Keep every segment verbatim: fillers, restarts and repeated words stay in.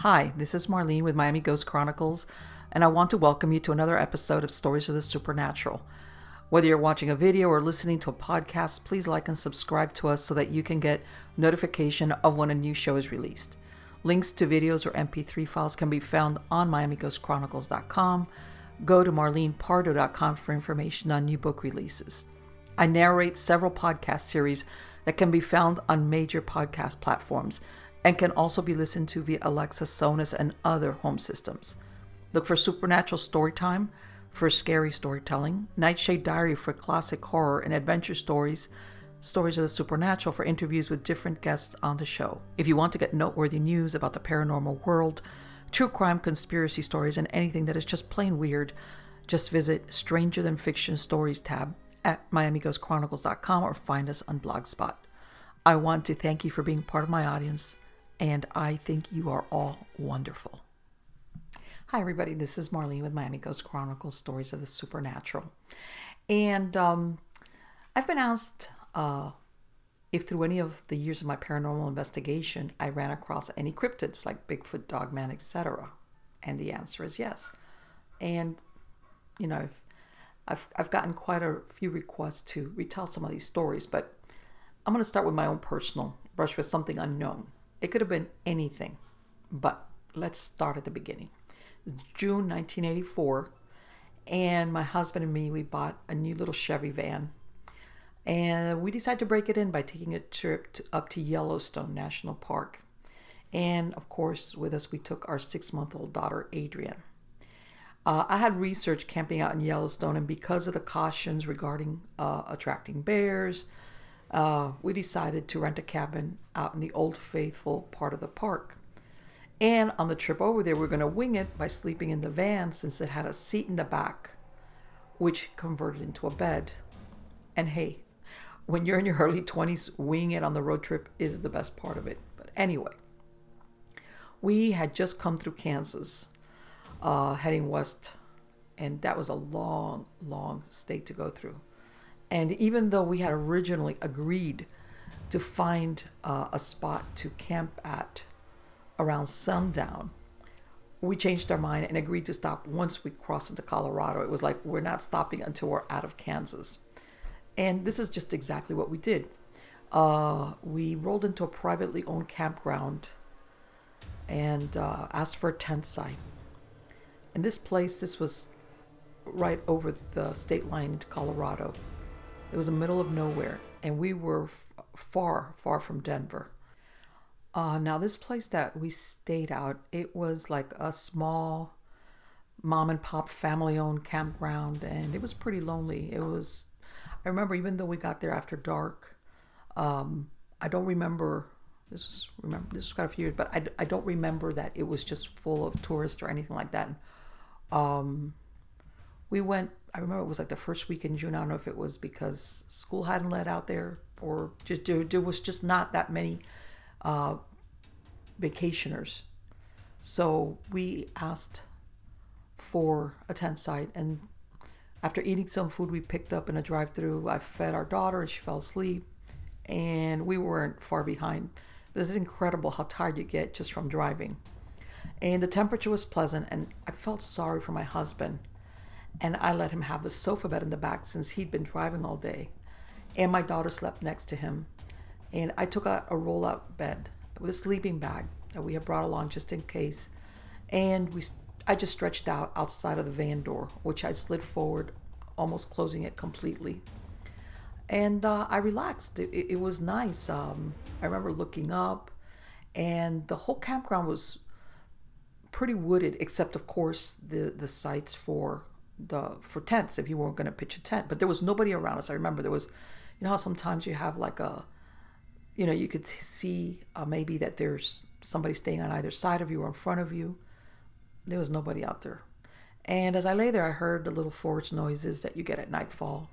Hi, this is Marlene with Miami Ghost Chronicles, and I want to welcome you to another episode of Stories of the Supernatural. Whether you're watching a video or listening to a podcast, please like and subscribe to us so that you can get notification of when a new show is released. Links to videos or M P three files can be found on Miami Ghost Chronicles dot com. Go to Marlene Pardo dot com for information on new book releases. I narrate several podcast series that can be found on major podcast platforms and can also be listened to via Alexa, Sonos, and other home systems. Look for Supernatural Storytime for scary storytelling, Nightshade Diary for classic horror and adventure stories, Stories of the Supernatural for interviews with different guests on the show. If you want to get noteworthy news about the paranormal world, true crime, conspiracy stories, and anything that is just plain weird, just visit Stranger Than Fiction Stories tab at Miami Ghost Chronicles dot com or find us on Blogspot. I want to thank you for being part of my audience, and I think you are all wonderful. Hi, everybody. This is Marlene with Miami Ghost Chronicles, Stories of the Supernatural. And um, I've been asked uh, if through any of the years of my paranormal investigation, I ran across any cryptids like Bigfoot, Dogman, et cetera. And the answer is yes. And, you know, I've, I've, I've gotten quite a few requests to retell some of these stories, but I'm going to start with my own personal brush with something unknown. It could have been anything, but let's start at the beginning. June nineteen eighty-four, and my husband and me, we bought a new little Chevy van, and we decided to break it in by taking a trip to, up to Yellowstone National Park. And of course, with us, we took our six-month-old daughter, Adrienne. Uh, I had researched camping out in Yellowstone, and because of the cautions regarding uh, attracting bears, Uh, we decided to rent a cabin out in the Old Faithful part of the park. And on the trip over there, we were going to wing it by sleeping in the van since it had a seat in the back, which converted into a bed. And hey, when you're in your early twenties, winging it on the road trip is the best part of it. But anyway, we had just come through Kansas, uh, heading west, and that was a long, long state to go through. And even though we had originally agreed to find uh, a spot to camp at around sundown, we changed our mind and agreed to stop once we crossed into Colorado. It was like, we're not stopping until we're out of Kansas. And this is just exactly what we did. Uh, we rolled into a privately owned campground and uh, asked for a tent site. And this place, this was right over the state line into Colorado. It was the middle of nowhere, and we were f- far, far from Denver. Uh, now, this place that we stayed out, it was like a small mom-and-pop family-owned campground, and it was pretty lonely. It was, I remember, even though we got there after dark, um, I don't remember, this was, remember, this was quite a few years, but I, I don't remember that it was just full of tourists or anything like that. Um, we went I remember it was like the first week in June. I don't know if it was because school hadn't let out there or just there, there was just not that many uh, vacationers. So we asked for a tent site, and after eating some food we picked up in a drive-thru, I fed our daughter and she fell asleep, and we weren't far behind. This is incredible how tired you get just from driving. And the temperature was pleasant, and I felt sorry for my husband. And I let him have the sofa bed in the back since he'd been driving all day. And my daughter slept next to him. And I took out a roll-out bed with a sleeping bag that we had brought along just in case. And we, I just stretched out outside of the van door, which I slid forward, almost closing it completely. And uh, I relaxed. It, it was nice. Um, I remember looking up, and the whole campground was pretty wooded, except, of course, the, the sites for... The, for tents if you weren't going to pitch a tent. But there was nobody around us. I remember there was, you know how sometimes you have like a, you know, you could see uh, maybe that there's somebody staying on either side of you or in front of you. There was nobody out there. And as I lay there, I heard the little forest noises that you get at nightfall.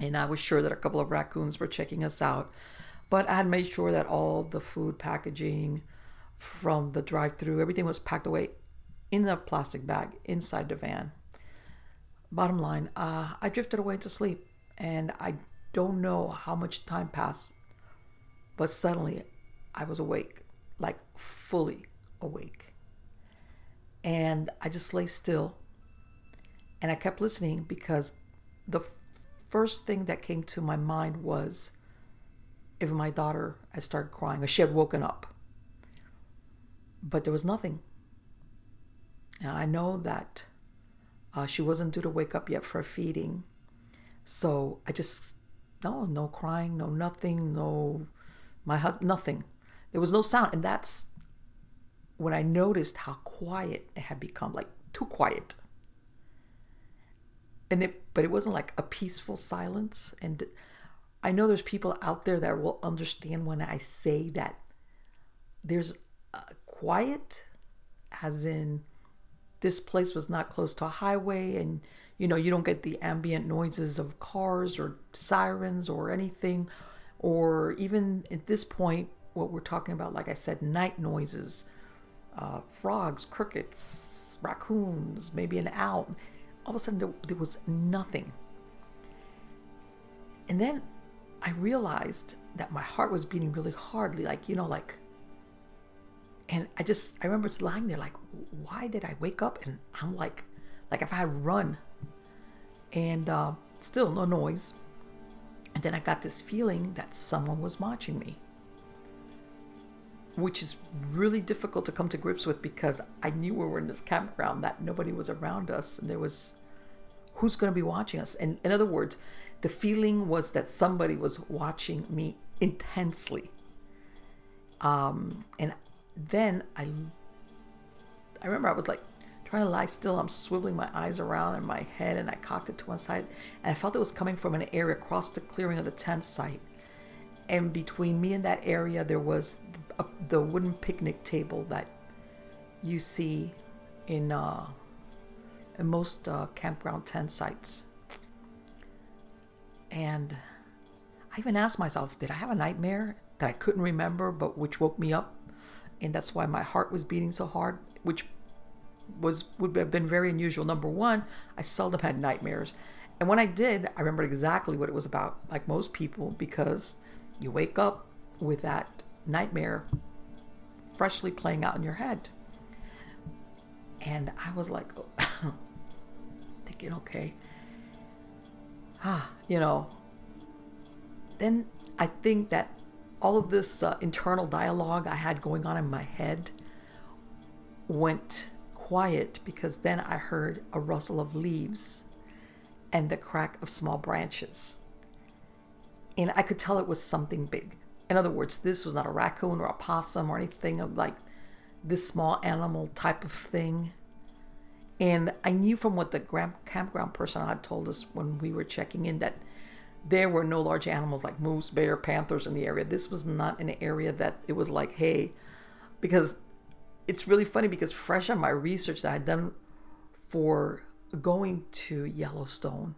And I was sure that a couple of raccoons were checking us out. But I had made sure that all the food packaging from the drive-thru, everything was packed away in a plastic bag inside the van. Bottom line, uh, I drifted away to sleep, and I don't know how much time passed, but suddenly I was awake, like fully, awake. And I just lay still. And I kept listening because the first thing that came to my mind was if my daughter had started crying or she had woken up. But there was nothing. Now I know that uh, she wasn't due to wake up yet for feeding. So I just, no, no crying, no nothing, no, my husband, nothing. There was no sound. And that's when I noticed how quiet it had become, like too quiet. And it, but it wasn't like a peaceful silence. And I know there's people out there that will understand when I say that there's a quiet, as in this place was not close to a highway, and you know, you don't get the ambient noises of cars or sirens or anything, or even at this point, what we're talking about, like I said, night noises, uh, frogs, crickets, raccoons, maybe an owl. All of a sudden, there was nothing. And then I realized that my heart was beating really hardly, like, you know, like, and I just, I remember lying there like, why did I wake up? And I'm like, like if I had run and uh, still no noise. And then I got this feeling that someone was watching me, which is really difficult to come to grips with because I knew we were in this campground, that nobody was around us. And there was, who's going to be watching us? And in other words, the feeling was that somebody was watching me intensely. Um, and then I, I remember I was like trying to lie still. I'm swiveling my eyes around in my head, and I cocked it to one side, and I felt it was coming from an area across the clearing of the tent site. And between me and that area, there was a, the wooden picnic table that you see in, uh, in most uh, campground tent sites. And I even asked myself, did I have a nightmare that I couldn't remember, but which woke me up? And that's why my heart was beating so hard, which was would have been very unusual. Number one, I seldom had nightmares. And when I did, I remembered exactly what it was about, like most people, because you wake up with that nightmare freshly playing out in your head. And I was like, oh, thinking, okay. Ah, you know, then I think that all of this uh, internal dialogue I had going on in my head went quiet because then I heard a rustle of leaves and the crack of small branches. And I could tell it was something big. In other words, this was not a raccoon or a possum or anything of like this small animal type of thing. And I knew from what the campground personnel had told us when we were checking in that there were no large animals like moose, bear, panthers in the area. This was not an area that it was like, hey, because it's really funny because fresh on my research that I had done for going to Yellowstone,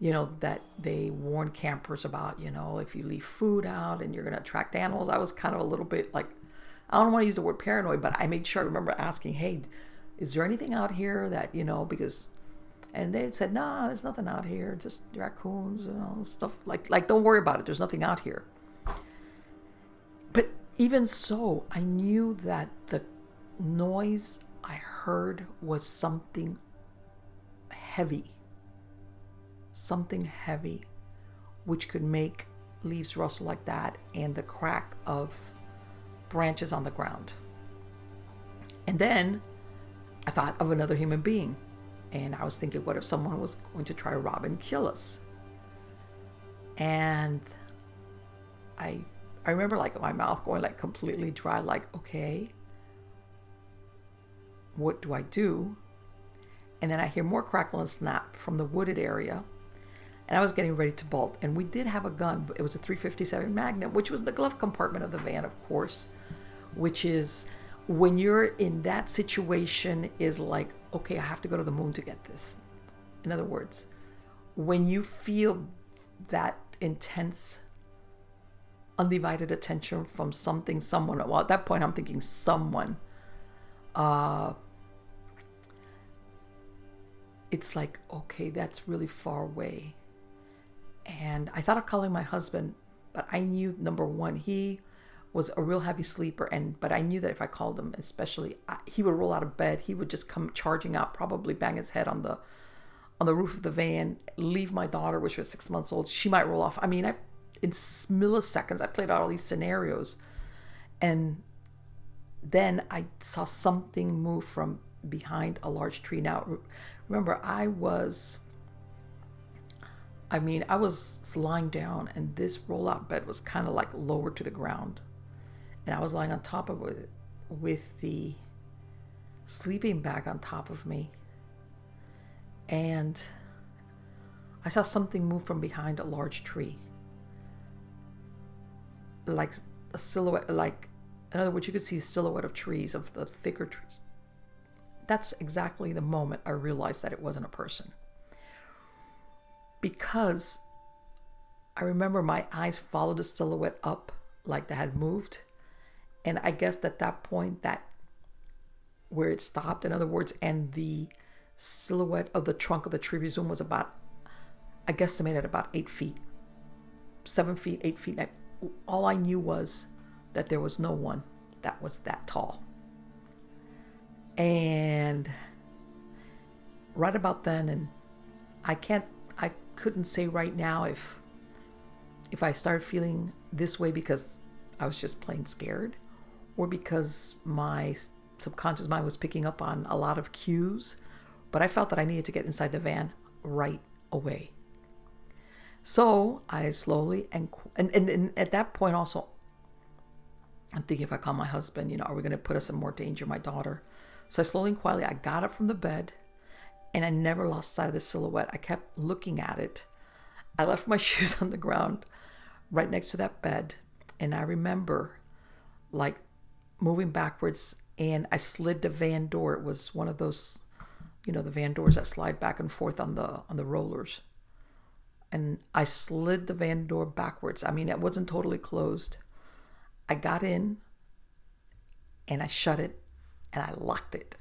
you know, that they warn campers about, you know, if you leave food out and you're going to attract animals. I was kind of a little bit like, I don't want to use the word paranoid, but I made sure I remember asking, hey, is there anything out here that, you know, because, and they said, no, nah, there's nothing out here. Just raccoons and all stuff like, like, don't worry about it. There's nothing out here. But even so, I knew that the noise I heard was something heavy, something heavy, which could make leaves rustle like that and the crack of branches on the ground. And then I thought of another human being, and I was thinking, what if someone was going to try to rob and kill us? And I I remember like my mouth going like completely dry, like, okay, what do I do? And then I hear more crackle and snap from the wooded area, and I was getting ready to bolt. And we did have a gun, but it was a three fifty-seven Magnum, which was the glove compartment of the van, of course, which is, when you're in that situation, is like, okay, I have to go to the moon to get this. In other words, when you feel that intense, undivided attention from something, someone, well, at that point, I'm thinking someone, uh, it's like, okay, that's really far away. And I thought of calling my husband, but I knew, number one, he was a real heavy sleeper, and but I knew that if I called him, especially, I, he would roll out of bed. He would just come charging up, probably bang his head on the on the roof of the van, leave my daughter, which was six months old. She might roll off. I mean, I in milliseconds, I played out all these scenarios. And then I saw something move from behind a large tree. Now, remember, I was, I mean, I was lying down, and this rollout bed was kind of like lower to the ground. And I was lying on top of it with the sleeping bag on top of me. And I saw something move from behind a large tree. Like a silhouette, like, in other words, you could see a silhouette of trees, of the thicker trees. That's exactly the moment I realized that it wasn't a person. Because I remember my eyes followed the silhouette up like they had moved. And I guess at that point, that where it stopped, in other words, and the silhouette of the trunk of the tree resumed was about, I guesstimated about eight feet, seven feet, eight feet. I, all I knew was that there was no one that was that tall. And right about then, and I can't, I couldn't say right now if if I started feeling this way because I was just plain scared, or because my subconscious mind was picking up on a lot of cues, but I felt that I needed to get inside the van right away. So I slowly, and and, and, and at that point also, I'm thinking, if I call my husband, you know, are we going to put us in more danger, my daughter? So I slowly and quietly, I got up from the bed, and I never lost sight of the silhouette. I kept looking at it. I left my shoes on the ground right next to that bed. And I remember like moving backwards, and I slid the van door. It was one of those, you know, the van doors that slide back and forth on the on the rollers. And I slid the van door backwards. I mean, it wasn't totally closed. I got in and I shut it and I locked it.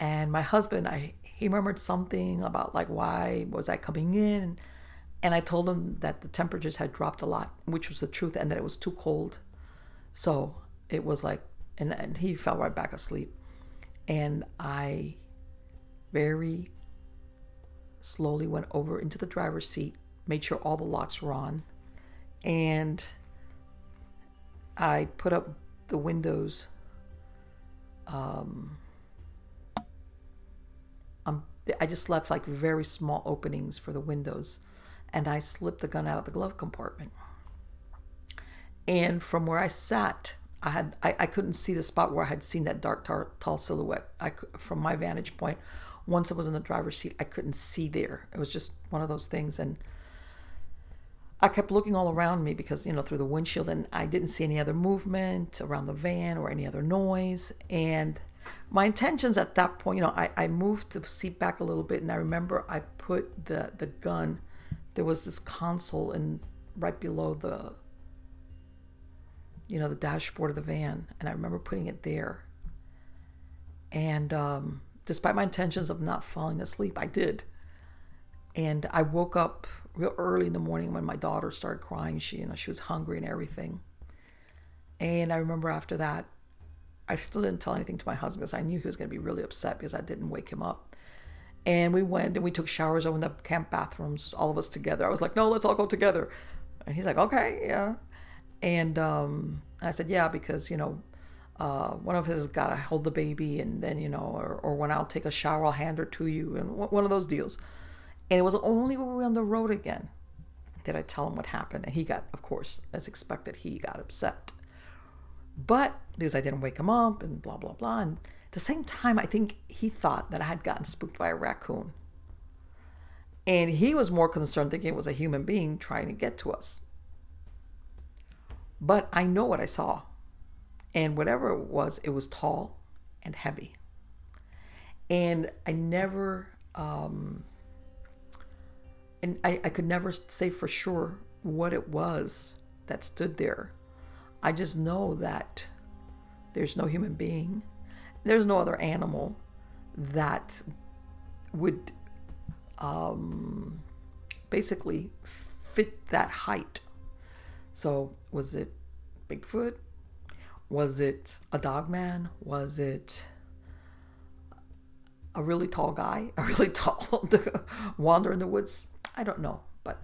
And my husband, I he murmured something about like, why was I coming in? And I told him that the temperatures had dropped a lot, which was the truth, and that it was too cold. So it was like, and, and he fell right back asleep. And I very slowly went over into the driver's seat, made sure all the locks were on. And I put up the windows, um, Um, I just left like very small openings for the windows, and I slipped the gun out of the glove compartment. And from where I sat, I had I, I couldn't see the spot where I had seen that dark tar, tall silhouette. I from my vantage point, once it was in the driver's seat, I couldn't see there. It was just one of those things, and I kept looking all around me because, you know, through the windshield, and I didn't see any other movement around the van or any other noise. And my intentions at that point, you know, I, I moved the seat back a little bit, and I remember I put the, the gun. There was this console in right below the, you know, the dashboard of the van, and I remember putting it there. And um, despite my intentions of not falling asleep, I did. And I woke up real early in the morning when my daughter started crying. She, you know, she was hungry and everything. And I remember after that, I still didn't tell anything to my husband because I knew he was going to be really upset because I didn't wake him up. And we went and we took showers, opened up camp bathrooms, all of us together. I was like, no, let's all go together. And he's like, okay, yeah. And um, I said, yeah, because, you know, uh, one of his got to hold the baby, and then, you know, or, or when I'll take a shower, I'll hand her to you, and w- one of those deals. And it was only when we were on the road again did I tell him what happened. And he got, of course, as expected, he got upset. But because I didn't wake him up and blah, blah, blah. And at the same time, I think he thought that I had gotten spooked by a raccoon. And he was more concerned thinking it was a human being trying to get to us. But I know what I saw. And whatever it was, it was tall and heavy. And I never, um, and I, I could never say for sure what it was that stood there. I just know that there's no human being, there's no other animal that would um, basically fit that height. So was it Bigfoot? Was it a Dogman? Was it a really tall guy? A really tall wander in the woods? I don't know, but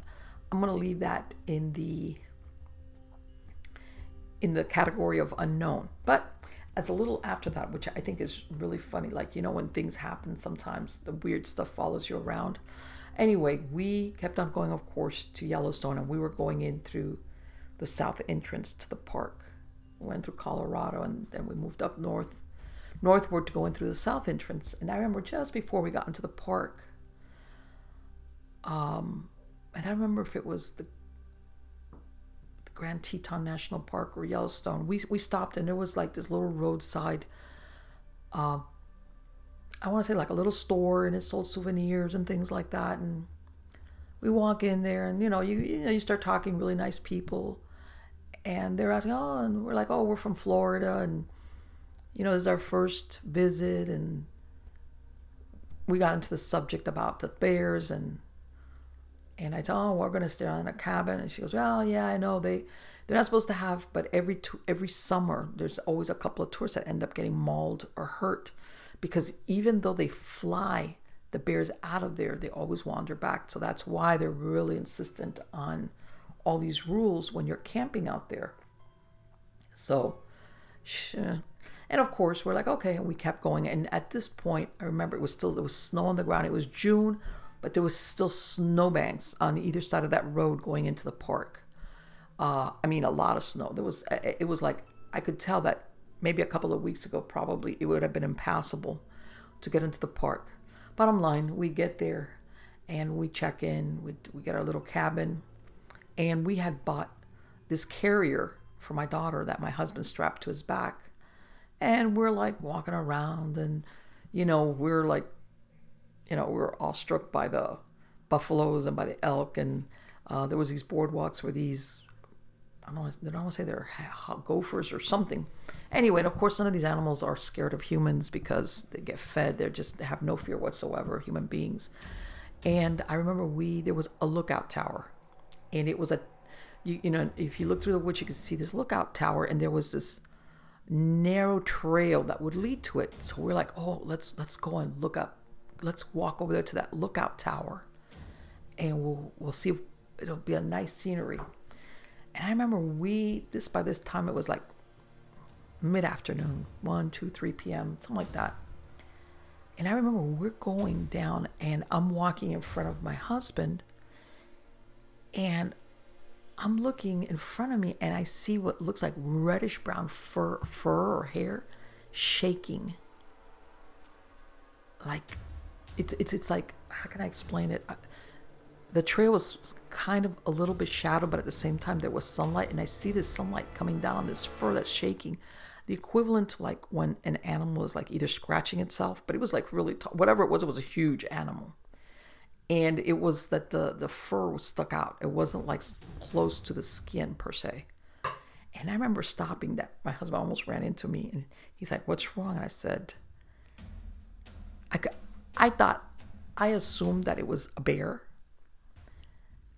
I'm going to leave that in the in the category of unknown. But as a little after that, which I think is really funny, like, you know, when things happen, sometimes the weird stuff follows you around. Anyway, we kept on going, of course, to Yellowstone, and we were going in through the south entrance to the park. We went through Colorado, and then we moved up north, northward to go in through the south entrance. And I remember just before we got into the park, um, and I remember if it was the, the Grand Teton National Park or Yellowstone, we we stopped, and there was like this little roadside uh, I want to say like a little store, and it sold souvenirs and things like that. And we walk in there, and you know, you you know, you start talking really nice people, and they're asking, oh, and we're like, oh, we're from Florida, and you know, this is our first visit, and we got into the subject about the bears, and and I tell, oh, we're gonna stay in a cabin, and she goes, well, yeah, I know they they're not supposed to have, but every to, every summer there's always a couple of tourists that end up getting mauled or hurt. Because even though they fly the bears out of there, they always wander back. So that's why they're really insistent on all these rules when you're camping out there. So, and of course, we're like, okay, and we kept going. And at this point, I remember it was still, there was snow on the ground. It was June, but there was still snowbanks on either side of that road going into the park. Uh, I mean, a lot of snow. There was, it was like, I could tell that maybe a couple of weeks ago, probably, it would have been impassable to get into the park. Bottom line, we get there, and we check in, we, we get our little cabin, and we had bought this carrier for my daughter that my husband strapped to his back, and we're like walking around, and you know, we're like, you know, we're all struck by the buffaloes and by the elk, and uh, there was these boardwalks where these, I don't know, I don't want to say they're gophers or something. Anyway, and of course, none of these animals are scared of humans because they get fed. They're just, they have no fear whatsoever of human beings. And I remember we, there was a lookout tower, and it was a, you, you know, if you look through the woods, you could see this lookout tower, and there was this narrow trail that would lead to it. So we're like, oh, let's, let's go and look up. Let's walk over there to that lookout tower, and we'll, we'll see if it'll be a nice scenery. And I remember we, this by this time, it was like mid-afternoon, one, two, three p.m., something like that. And I remember we're going down, and I'm walking in front of my husband, and I'm looking in front of me, and I see what looks like reddish-brown fur, fur or hair shaking. Like, it's it's it's like, how can I explain it? I, The trail was kind of a little bit shadowed, but at the same time, there was sunlight. And I see this sunlight coming down on this fur that's shaking. The equivalent to like when an animal is like either scratching itself, but it was like really, t- whatever it was, it was a huge animal. And it was that the, the fur was stuck out. It wasn't like close to the skin per se. And I remember stopping that. My husband almost ran into me, and he's like, what's wrong? And I said, I, I thought, I assumed that it was a bear.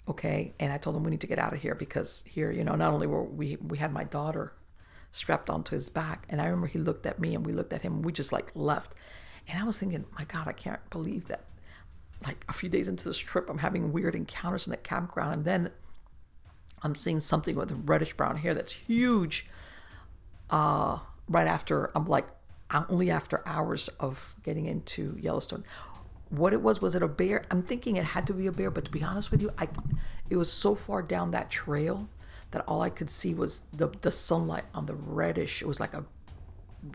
Okay, and I told him we need to get out of here because here, you know, not only were we, we had my daughter strapped onto his back, and I remember he looked at me and we looked at him, and we just like left. And I was thinking, my God, I can't believe that like a few days into this trip, I'm having weird encounters in the campground, and then I'm seeing something with reddish brown hair that's huge. Uh, right after, I'm like, only after hours of getting into Yellowstone. What it was, was it a bear? I'm thinking it had to be a bear, but to be honest with you, I, it was so far down that trail that all I could see was the, the sunlight on the reddish. It was like a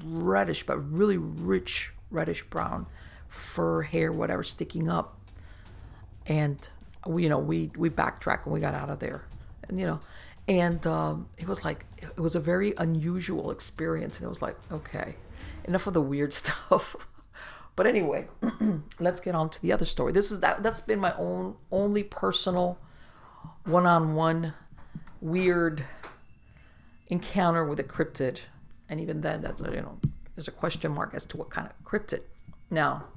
reddish, but really rich, reddish brown fur, hair, whatever, sticking up. And, we, you know, we, we backtracked and we got out of there. And, you know, and um, it was like, it was a very unusual experience. And it was like, okay, enough of the weird stuff. But anyway, let's get on to the other story. This is that that's been my own only personal one-on-one weird encounter with a cryptid. And even then, that's, you know, there's a question mark as to what kind of cryptid. Now,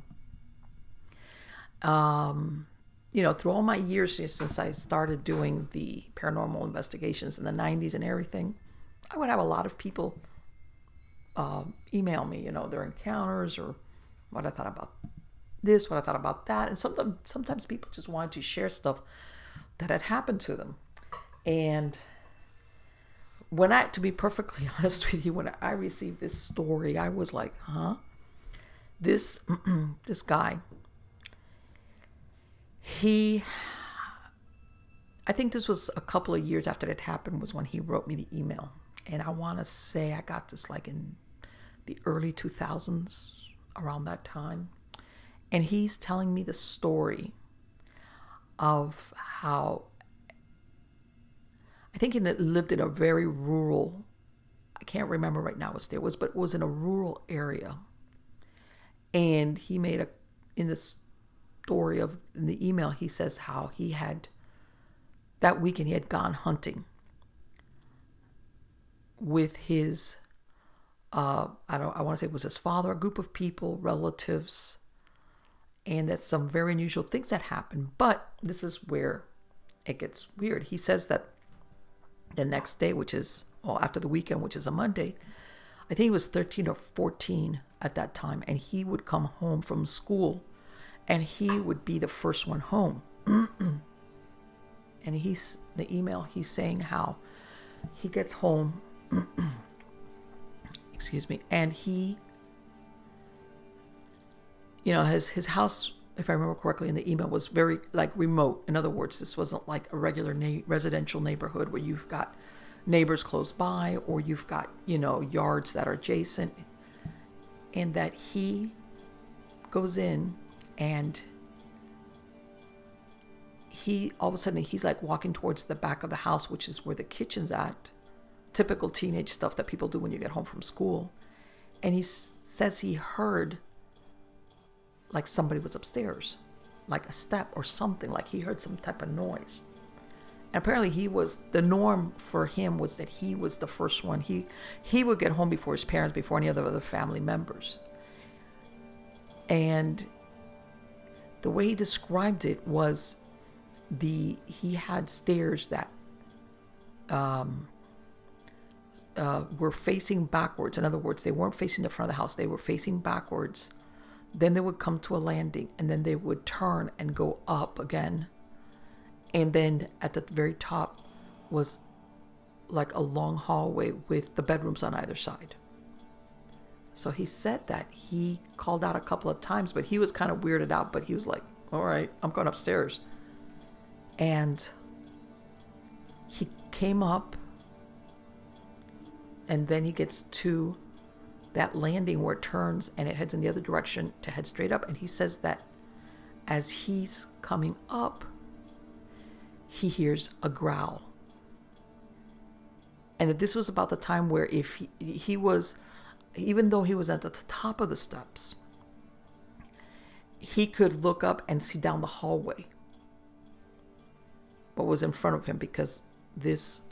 um, you know, through all my years since I started doing the paranormal investigations in the nineties and everything, I would have a lot of people uh, email me, you know, their encounters or what I thought about this, what I thought about that. And sometimes, sometimes people just wanted to share stuff that had happened to them. And when I, to be perfectly honest with you, when I received this story, I was like, huh? This, this guy, he, I think this was a couple of years after that happened was when he wrote me the email. And I want to say I got this like in the early two thousands, around that time. And he's telling me the story of how, I think he lived in a very rural, I can't remember right now what it was, but it was in a rural area. And he made a, in the story of, in the email, he says how he had, that weekend he had gone hunting with his, uh, I don't, I want to say it was his father, a group of people, relatives, and that's some very unusual things that happened. But this is where it gets weird. He says that the next day, which is, well, after the weekend, which is a Monday, I think he was thirteen or fourteen at that time, and he would come home from school, and he would be the first one home. And he's, the email, he's saying how he gets home, excuse me, and he, you know, his his house, if I remember correctly in the email, was very like remote. In other words, this wasn't like a regular na- residential neighborhood where you've got neighbors close by or you've got, you know, yards that are adjacent. And that he goes in and he, all of a sudden, he's like walking towards the back of the house, which is where the kitchen's at. Typical teenage stuff that people do when you get home from school. And he says he heard like somebody was upstairs, like a step or something, like he heard some type of noise. And apparently he was, the norm for him was that he was the first one. He he would get home before his parents, before any other other family members. And the way he described it was the, he had stairs that um, uh, were facing backwards. In other words, they weren't facing the front of the house. They were facing backwards. Then they would come to a landing, and then they would turn and go up again. And then at the very top was like a long hallway with the bedrooms on either side. So he said that he called out a couple of times, but he was kind of weirded out, but he was like, all right, I'm going upstairs. And he came up, and then he gets to that landing where it turns and it heads in the other direction to head straight up. And he says that as he's coming up, he hears a growl. And that this was about the time where if he, he was, even though he was at the top of the steps, he could look up and see down the hallway what was in front of him, because this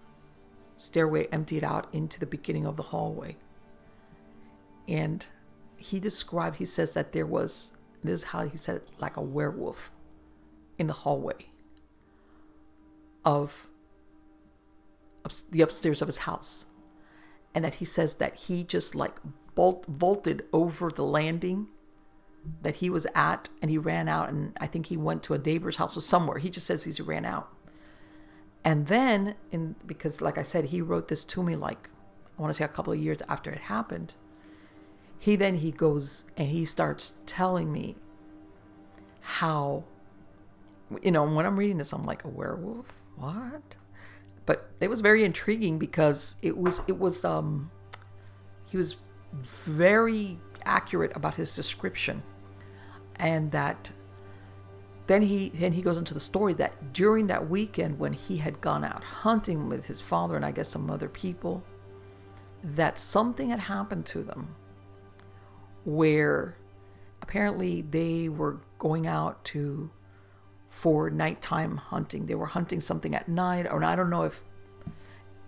stairway emptied out into the beginning of the hallway. And he described, he says that there was, this is how he said, like a werewolf in the hallway of, of the upstairs of his house. And that he says that he just like bolt, vaulted over the landing that he was at, and he ran out, and I think he went to a neighbor's house or somewhere. He just says he ran out. And then, in, because like I said, he wrote this to me like, I want to say a couple of years after it happened, He then he goes and he starts telling me how, you know, when I'm reading this, I'm like, a werewolf? What? But it was very intriguing because it was, it was, um, he was very accurate about his description. And that then he, then he goes into the story that during that weekend when he had gone out hunting with his father and I guess some other people, that something had happened to them, where apparently they were going out to for nighttime hunting. They were hunting something at night, or I don't know if,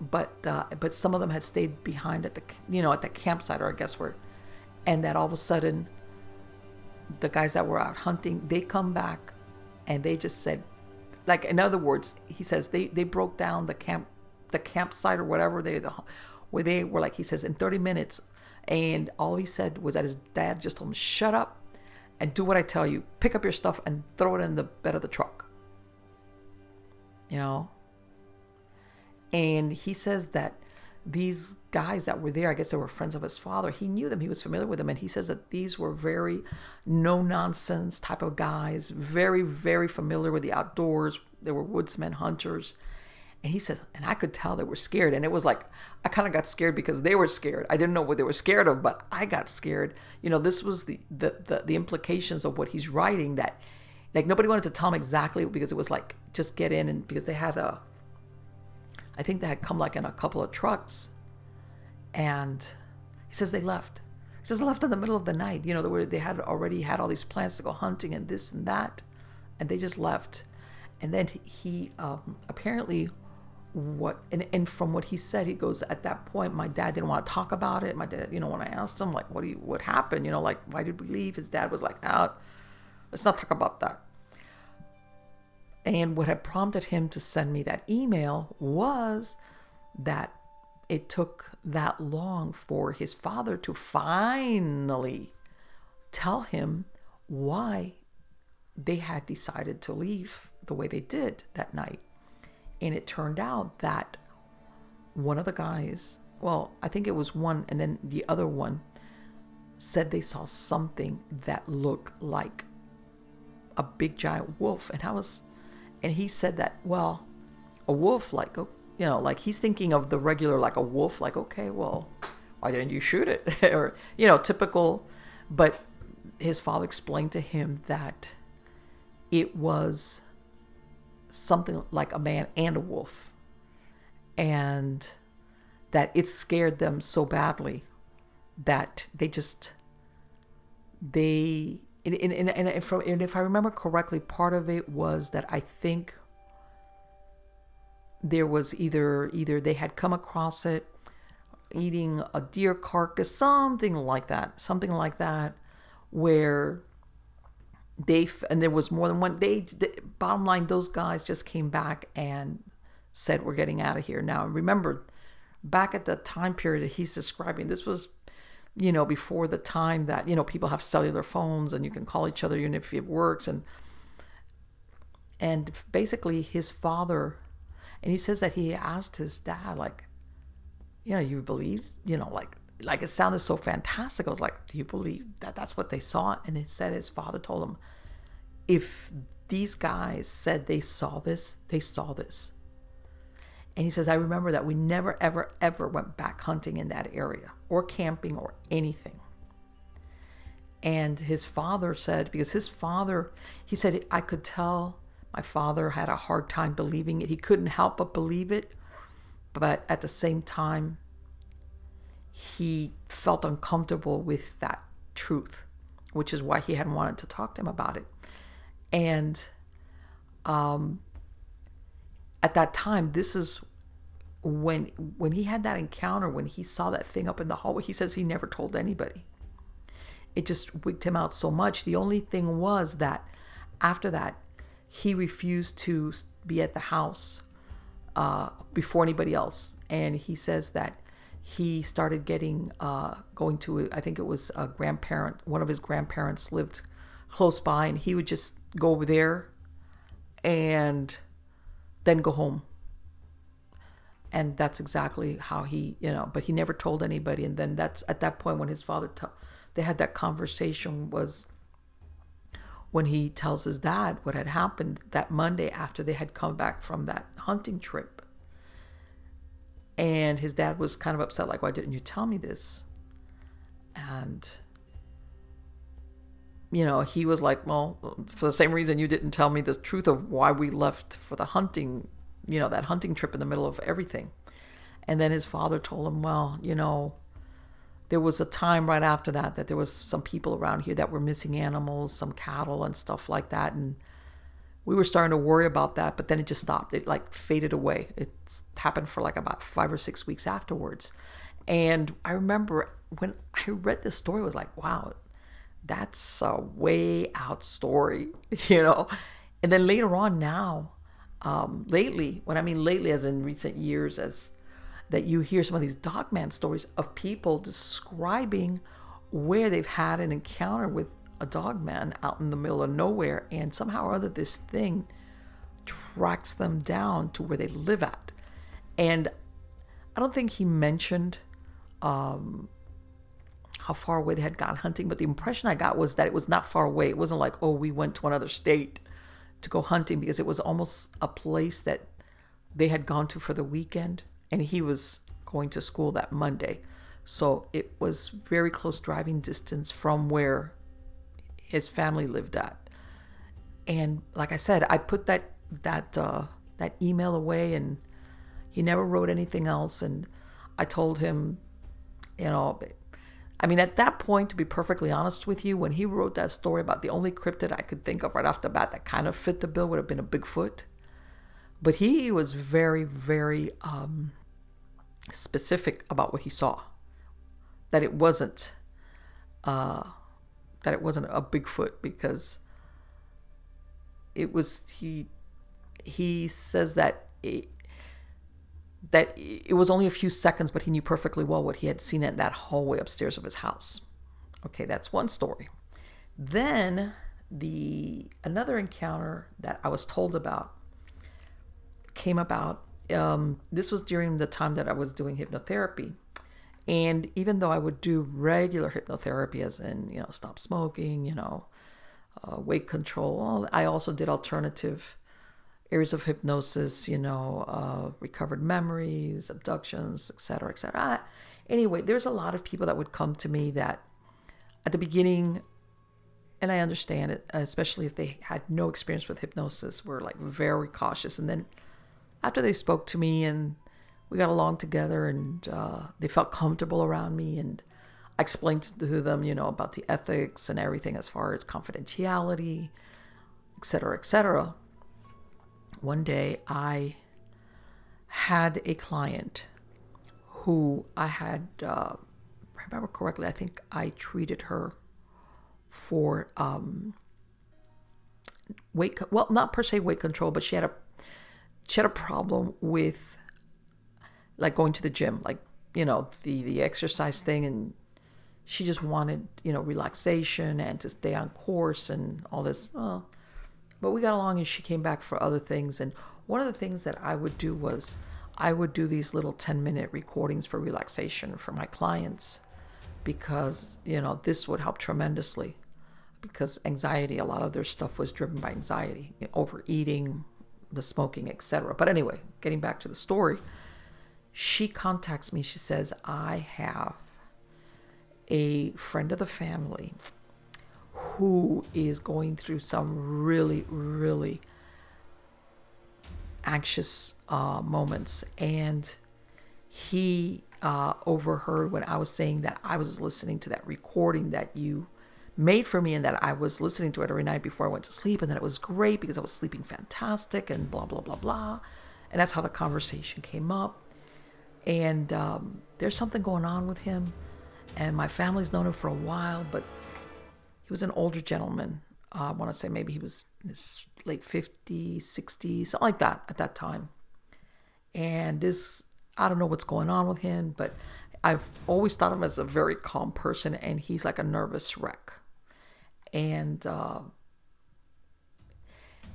but uh, but some of them had stayed behind at the, you know, at the campsite, or I guess where, and that all of a sudden, the guys that were out hunting, they come back, and they just said, like in other words, he says they they broke down the camp, the campsite or whatever they the where they were, like he says, in thirty minutes. And all he said was that his dad just told him, shut up and do what I tell you. Pick up your stuff and throw it in the bed of the truck. You know? And he says that these guys that were there, I guess they were friends of his father. He knew them. He was familiar with them. And he says that these were very no-nonsense type of guys. Very, very familiar with the outdoors. They were woodsmen, hunters. And he says, and I could tell they were scared. And it was like, I kind of got scared because they were scared. I didn't know what they were scared of, but I got scared. You know, this was the the the, the implications of what he's writing, that like nobody wanted to tell him exactly, because it was like, just get in. And because they had a, I think they had come like in a couple of trucks. And he says they left. He says they left in the middle of the night. You know, they were, they had already had all these plans to go hunting and this and that. And they just left. And then he um, apparently... What and, and from what he said, he goes, at that point my dad didn't want to talk about it. My dad, you know, when I asked him like, what do you, what happened, you know, like, why did we leave, his dad was like, ah, let's not talk about that. And what had prompted him to send me that email was that it took that long for his father to finally tell him why they had decided to leave the way they did that night. And it turned out that one of the guys, well, I think it was one, and then the other one said they saw something that looked like a big giant wolf. And I was, and he said that, well, a wolf, like, you know, like he's thinking of the regular, like a wolf, like, okay, well, why didn't you shoot it? Or, you know, typical. But his father explained to him that it was something like a man and a wolf, and that it scared them so badly that they just they and, and, and, and, from, and if I remember correctly, part of it was that I think there was either either they had come across it eating a deer carcass, something like that something like that where they, and there was more than one, they, the bottom line, those guys just came back and said, we're getting out of here. Now, remember, back at the time period that he's describing, this was, you know, before the time that, you know, people have cellular phones and you can call each other, even if it works. And, and basically his father, and he says that he asked his dad, like, you know, you believe, you know, like, like it sounded so fantastic. I was like, do you believe that that's what they saw? And it said his father told him, if these guys said they saw this, they saw this. And he says, I remember that we never, ever, ever went back hunting in that area or camping or anything. And his father said, because his father, he said, I could tell my father had a hard time believing it. He couldn't help but believe it. But at the same time, he felt uncomfortable with that truth, which is why he hadn't wanted to talk to him about it. And um, at that time, this is when when he had that encounter, when he saw that thing up in the hallway, he says he never told anybody. It just wigged him out so much. The only thing was that after that, he refused to be at the house uh, before anybody else. And he says that he started getting, uh, going to, I think it was a grandparent, one of his grandparents lived close by, and he would just go over there and then go home. And that's exactly how he, you know, but he never told anybody. And then that's at that point when his father, t- they had that conversation, was when he tells his dad what had happened that Monday after they had come back from that hunting trip. And his dad was kind of upset, like, why didn't you tell me this? And, you know, he was like, well, for the same reason you didn't tell me the truth of why we left for the hunting, you know, that hunting trip in the middle of everything. And then his father told him, well, you know, there was a time right after that, that there was some people around here that were missing animals, some cattle and stuff like that. And we were starting to worry about that, but then it just stopped. It like faded away. It happened for like about five or six weeks afterwards. And I remember when I read this story, I was like, wow, that's a way out story, you know? And then later on now, um, lately, when I mean lately as in recent years, as that you hear some of these Dogman stories of people describing where they've had an encounter with a Dogman out in the middle of nowhere, and somehow or other this thing tracks them down to where they live at. And I don't think he mentioned um, how far away they had gone hunting, but the impression I got was that it was not far away. It wasn't like, oh, we went to another state to go hunting, because it was almost a place that they had gone to for the weekend, and he was going to school that Monday. So it was very close driving distance from where his family lived at. And like I said, I put that that uh, that email away, and he never wrote anything else. And I told him, you know, I mean, at that point, to be perfectly honest with you, when he wrote that story about the only cryptid I could think of right off the bat that kind of fit the bill would have been a Bigfoot. But he was very, very um, specific about what he saw, that it wasn't uh, that it wasn't a Bigfoot, because it was he he says that it, that it was only a few seconds, but he knew perfectly well what he had seen in that hallway upstairs of his house. Okay, that's one story. Then the another encounter that I was told about came about. Um, this was during the time that I was doing hypnotherapy. And even though I would do regular hypnotherapy, as in, you know, stop smoking, you know, uh, weight control, I also did alternative areas of hypnosis, you know, uh, recovered memories, abductions, et cetera, et cetera. Anyway, there's a lot of people that would come to me that at the beginning, and I understand it, especially if they had no experience with hypnosis, were like very cautious. And then after they spoke to me and we got along together, and uh, they felt comfortable around me, and I explained to them, you know, about the ethics and everything as far as confidentiality, et cetera, et cetera. One day I had a client who I had, uh, if I remember correctly, I think I treated her for um, weight, co- well, not per se weight control, but she had a She had a problem with, like, going to the gym, like, you know, the, the exercise thing. And she just wanted, you know, relaxation and to stay on course and all this. Well, but we got along, and she came back for other things. And one of the things that I would do was I would do these little ten-minute recordings for relaxation for my clients, because, you know, this would help tremendously, because anxiety, a lot of their stuff was driven by anxiety, you know, overeating, the smoking, et cetera. But anyway, getting back to the story, she contacts me. She says, I have a friend of the family who is going through some really, really anxious uh, moments. And he uh, overheard when I was saying that I was listening to that recording that you made for me, and that I was listening to it every night before I went to sleep, and that it was great because I was sleeping fantastic and blah, blah, blah, blah. And that's how the conversation came up. And um, there's something going on with him, and my family's known him for a while, but he was an older gentleman. Uh, I want to say maybe he was in his late fifties, sixties, something like that at that time. And this, I don't know what's going on with him, but I've always thought of him as a very calm person, and he's like a nervous wreck. And uh,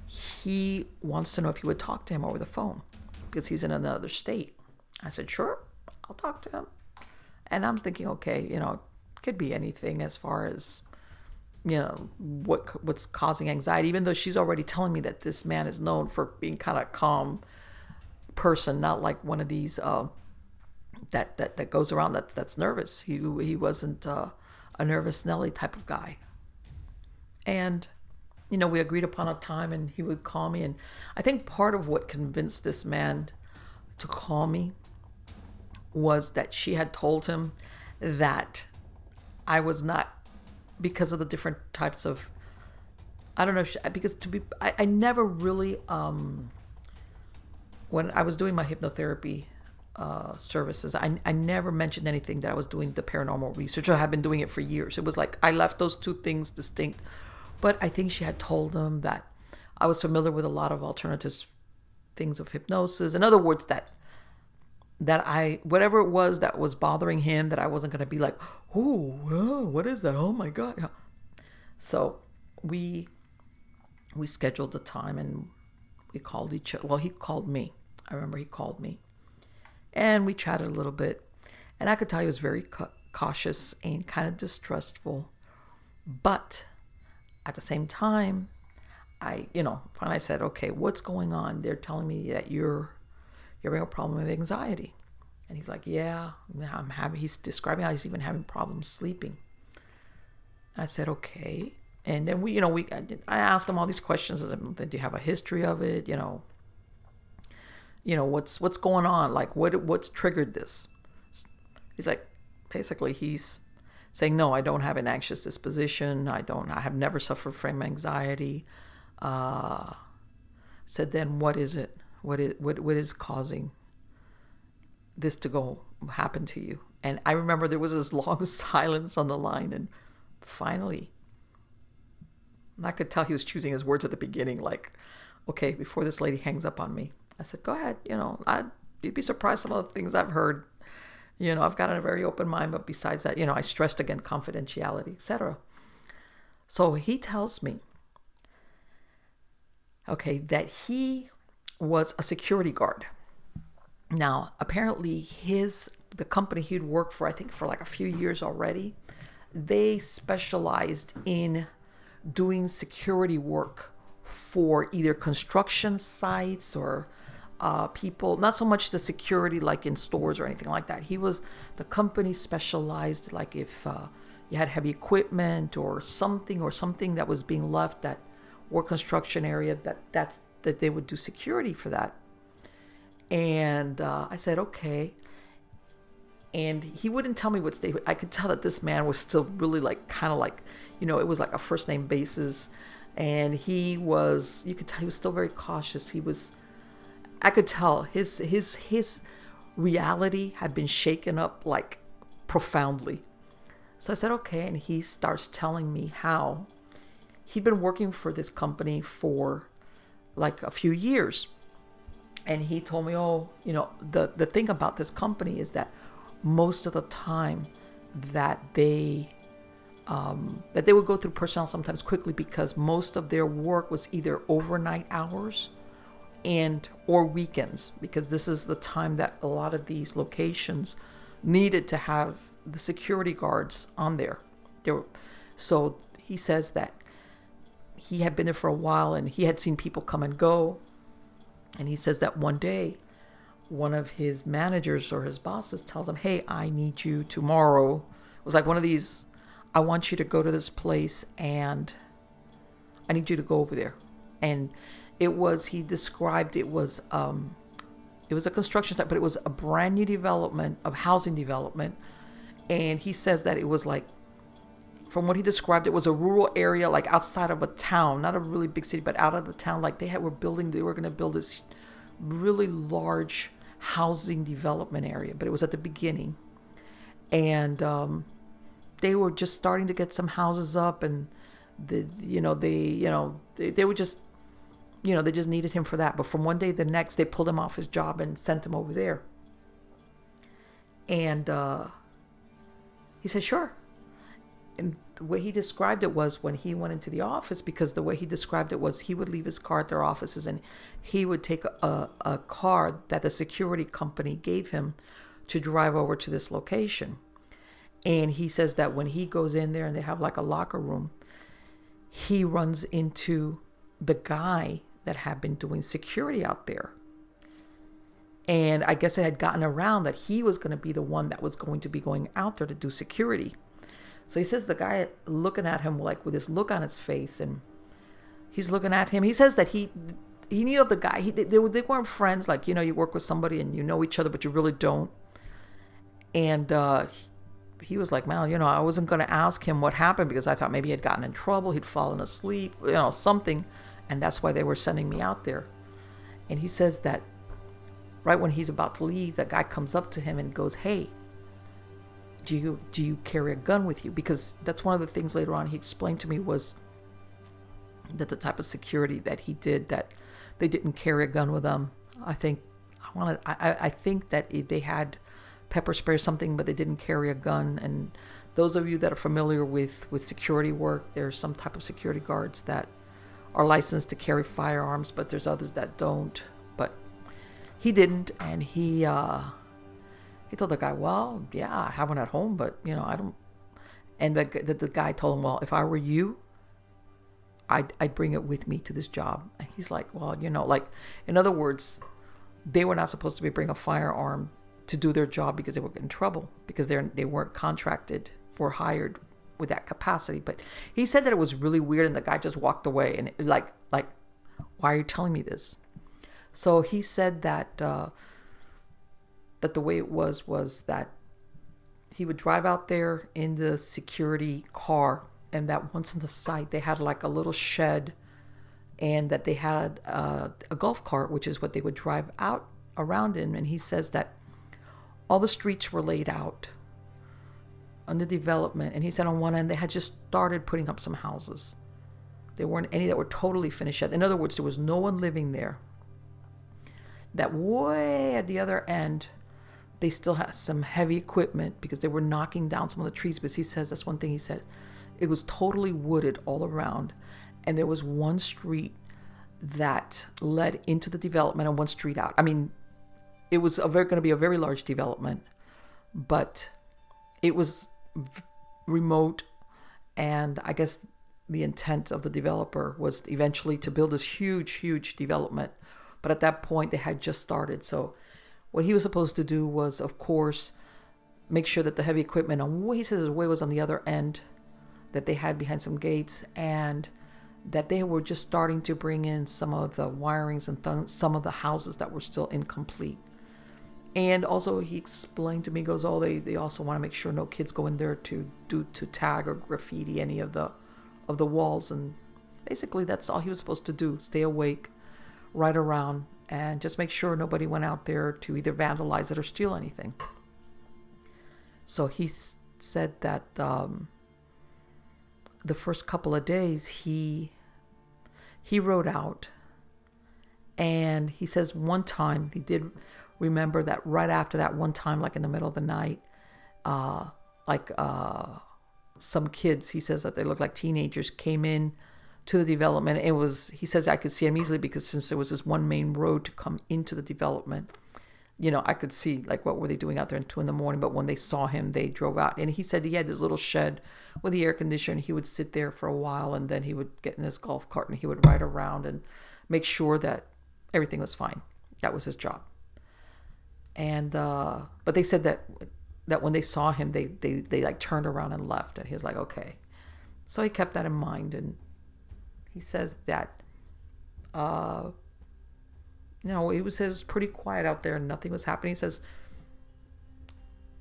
he wants to know if you would talk to him over the phone, because he's in another state. I said, sure, I'll talk to him. And I'm thinking, okay, you know, it could be anything as far as, you know, what what's causing anxiety, even though she's already telling me that this man is known for being kind of a calm person, not like one of these uh, that, that, that goes around that's, that's nervous. He, he wasn't uh, a nervous Nelly type of guy. And, you know, we agreed upon a time, and he would call me. And I think part of what convinced this man to call me was that she had told him that I was not, because of the different types of, I don't know, if she, because to be, I, I never really, um, when I was doing my hypnotherapy uh, services, I, I never mentioned anything that I was doing the paranormal research. I had been doing it for years. It was like I left those two things distinct. But I think she had told him that I was familiar with a lot of alternative things of hypnosis. In other words, that that I, whatever it was that was bothering him, that I wasn't going to be like, oh, whoa, what is that? Oh my God. So we, we scheduled the time and we called each other. Well, he called me. I remember he called me and we chatted a little bit, and I could tell he was very cautious and kind of distrustful, but at the same time, I, you know, finally I said, okay, what's going on? They're telling me that you're, you're having a problem with anxiety. And he's like, yeah, I'm having, he's describing how he's even having problems sleeping. I said, okay. And then we, you know, we, I, did, I asked him all these questions. I said, do you have a history of it? You know, you know, what's, what's going on? Like what, what's triggered this? He's like, basically he's saying, no, I don't have an anxious disposition. I don't, I have never suffered from anxiety. Uh, said, then what is it? What is, what, what is causing this to go happen to you? And I remember there was this long silence on the line, and finally, and I could tell he was choosing his words at the beginning, like, okay, before this lady hangs up on me, I said, go ahead. You know, I'd, you'd be surprised some of the things I've heard. You know, I've got a very open mind, but besides that, you know, I stressed again, confidentiality, et cetera. So he tells me, okay, that he was a security guard. Now, apparently his, the company he'd worked for, I think for like a few years already, they specialized in doing security work for either construction sites or uh, people, not so much the security like in stores or anything like that. He was, the company specialized like if uh, you had heavy equipment or something or something that was being left that or construction area that that's, that they would do security for that. And uh, I said, okay. And he wouldn't tell me what state. I could tell that this man was still really like, kind of like, you know, it was like a first name basis. And he was, you could tell he was still very cautious. He was, I could tell his, his, his reality had been shaken up like profoundly. So I said, okay. And he starts telling me how he'd been working for this company for like a few years. And he told me, oh, you know, the, the thing about this company is that most of the time that they um, that they would go through personnel sometimes quickly because most of their work was either overnight hours and or weekends, because this is the time that a lot of these locations needed to have the security guards on there. They were, so he says that he had been there for a while and he had seen people come and go. And he says that one day, one of his managers or his bosses tells him, hey, I need you tomorrow. It was like one of these, I want you to go to this place and I need you to go over there. And it was, he described it was, um, it was a construction site, but it was a brand new development of housing development. And he says that it was like, from what he described, it was a rural area, like outside of a town, not a really big city, but out of the town. Like they had, were building, they were going to build this really large housing development area, but it was at the beginning. And um, they were just starting to get some houses up, and the, you know, they, you know, they, they were just, you know, they just needed him for that. But from one day to the next, they pulled him off his job and sent him over there. And uh, he said, sure. And the way he described it was when he went into the office, because the way he described it was he would leave his car at their offices and he would take a, a car that the security company gave him to drive over to this location. And he says that when he goes in there and they have like a locker room, he runs into the guy that had been doing security out there. And I guess it had gotten around that he was going to be the one that was going to be going out there to do security. So he says the guy looking at him like with this look on his face, and he's looking at him. He says that he he knew of the guy. He, they, they weren't friends. Like, you know, you work with somebody and you know each other, but you really don't. And uh, he was like, man, you know, I wasn't going to ask him what happened because I thought maybe he had gotten in trouble. He'd fallen asleep, you know, something. And that's why they were sending me out there. And he says that right when he's about to leave, that guy comes up to him and goes, hey, Do you, do you carry a gun with you? Because that's one of the things later on he explained to me was that the type of security that he did, that they didn't carry a gun with them. I think, I I want to. I, I think that they had pepper spray or something, but they didn't carry a gun. And those of you that are familiar with, with security work, there's some type of security guards that are licensed to carry firearms, but there's others that don't. But he didn't, and he uh, he told the guy, "Well, yeah, I have one at home, but you know, I don't." And the the, the guy told him, "Well, if I were you, I'd, I'd bring it with me to this job." And he's like, well, you know, like, in other words, they were not supposed to be bring a firearm to do their job because they were in trouble, because they're, they weren't contracted or hired with that capacity. But he said that it was really weird, and the guy just walked away, and it, like, like, why are you telling me this? So he said that, uh, that the way it was, was that he would drive out there in the security car, and that once on the site, they had like a little shed, and that they had uh, a golf cart, which is what they would drive out around in. And he says that all the streets were laid out under development. And he said on one end, they had just started putting up some houses. There weren't any that were totally finished yet. In other words, there was no one living there. That way at the other end, they still had some heavy equipment because they were knocking down some of the trees. But he says, that's one thing he said, it was totally wooded all around, and there was one street that led into the development and one street out. I mean, it was a very, going to be a very large development, but it was v- remote, and I guess the intent of the developer was eventually to build this huge, huge development. But at that point, they had just started. So what he was supposed to do was, of course, make sure that the heavy equipment on what he says his way was on the other end, that they had behind some gates, and that they were just starting to bring in some of the wirings and th- some of the houses that were still incomplete. And also he explained to me, goes, oh, they, they also want to make sure no kids go in there to do to tag or graffiti any of the of the walls. And basically that's all he was supposed to do, stay awake, ride around, and just make sure nobody went out there to either vandalize it or steal anything. So he s- said that... Um, the first couple of days he he rode out, and he says one time he did remember that right after that one time, like in the middle of the night, uh like uh some kids, he says that they looked like teenagers, came in to the development. It was, he says, I could see them easily because since there was this one main road to come into the development, you know, I could see like what were they doing out there at two in the morning. But when they saw him, they drove out. And he said he had this little shed with the air conditioner. He would sit there for a while, and then he would get in his golf cart and he would ride around and make sure that everything was fine. That was his job. And uh, but they said that that when they saw him, they they they like turned around and left. And he was like, okay. So he kept that in mind, and he says that. Uh, No, it was, it was pretty quiet out there and nothing was happening. He says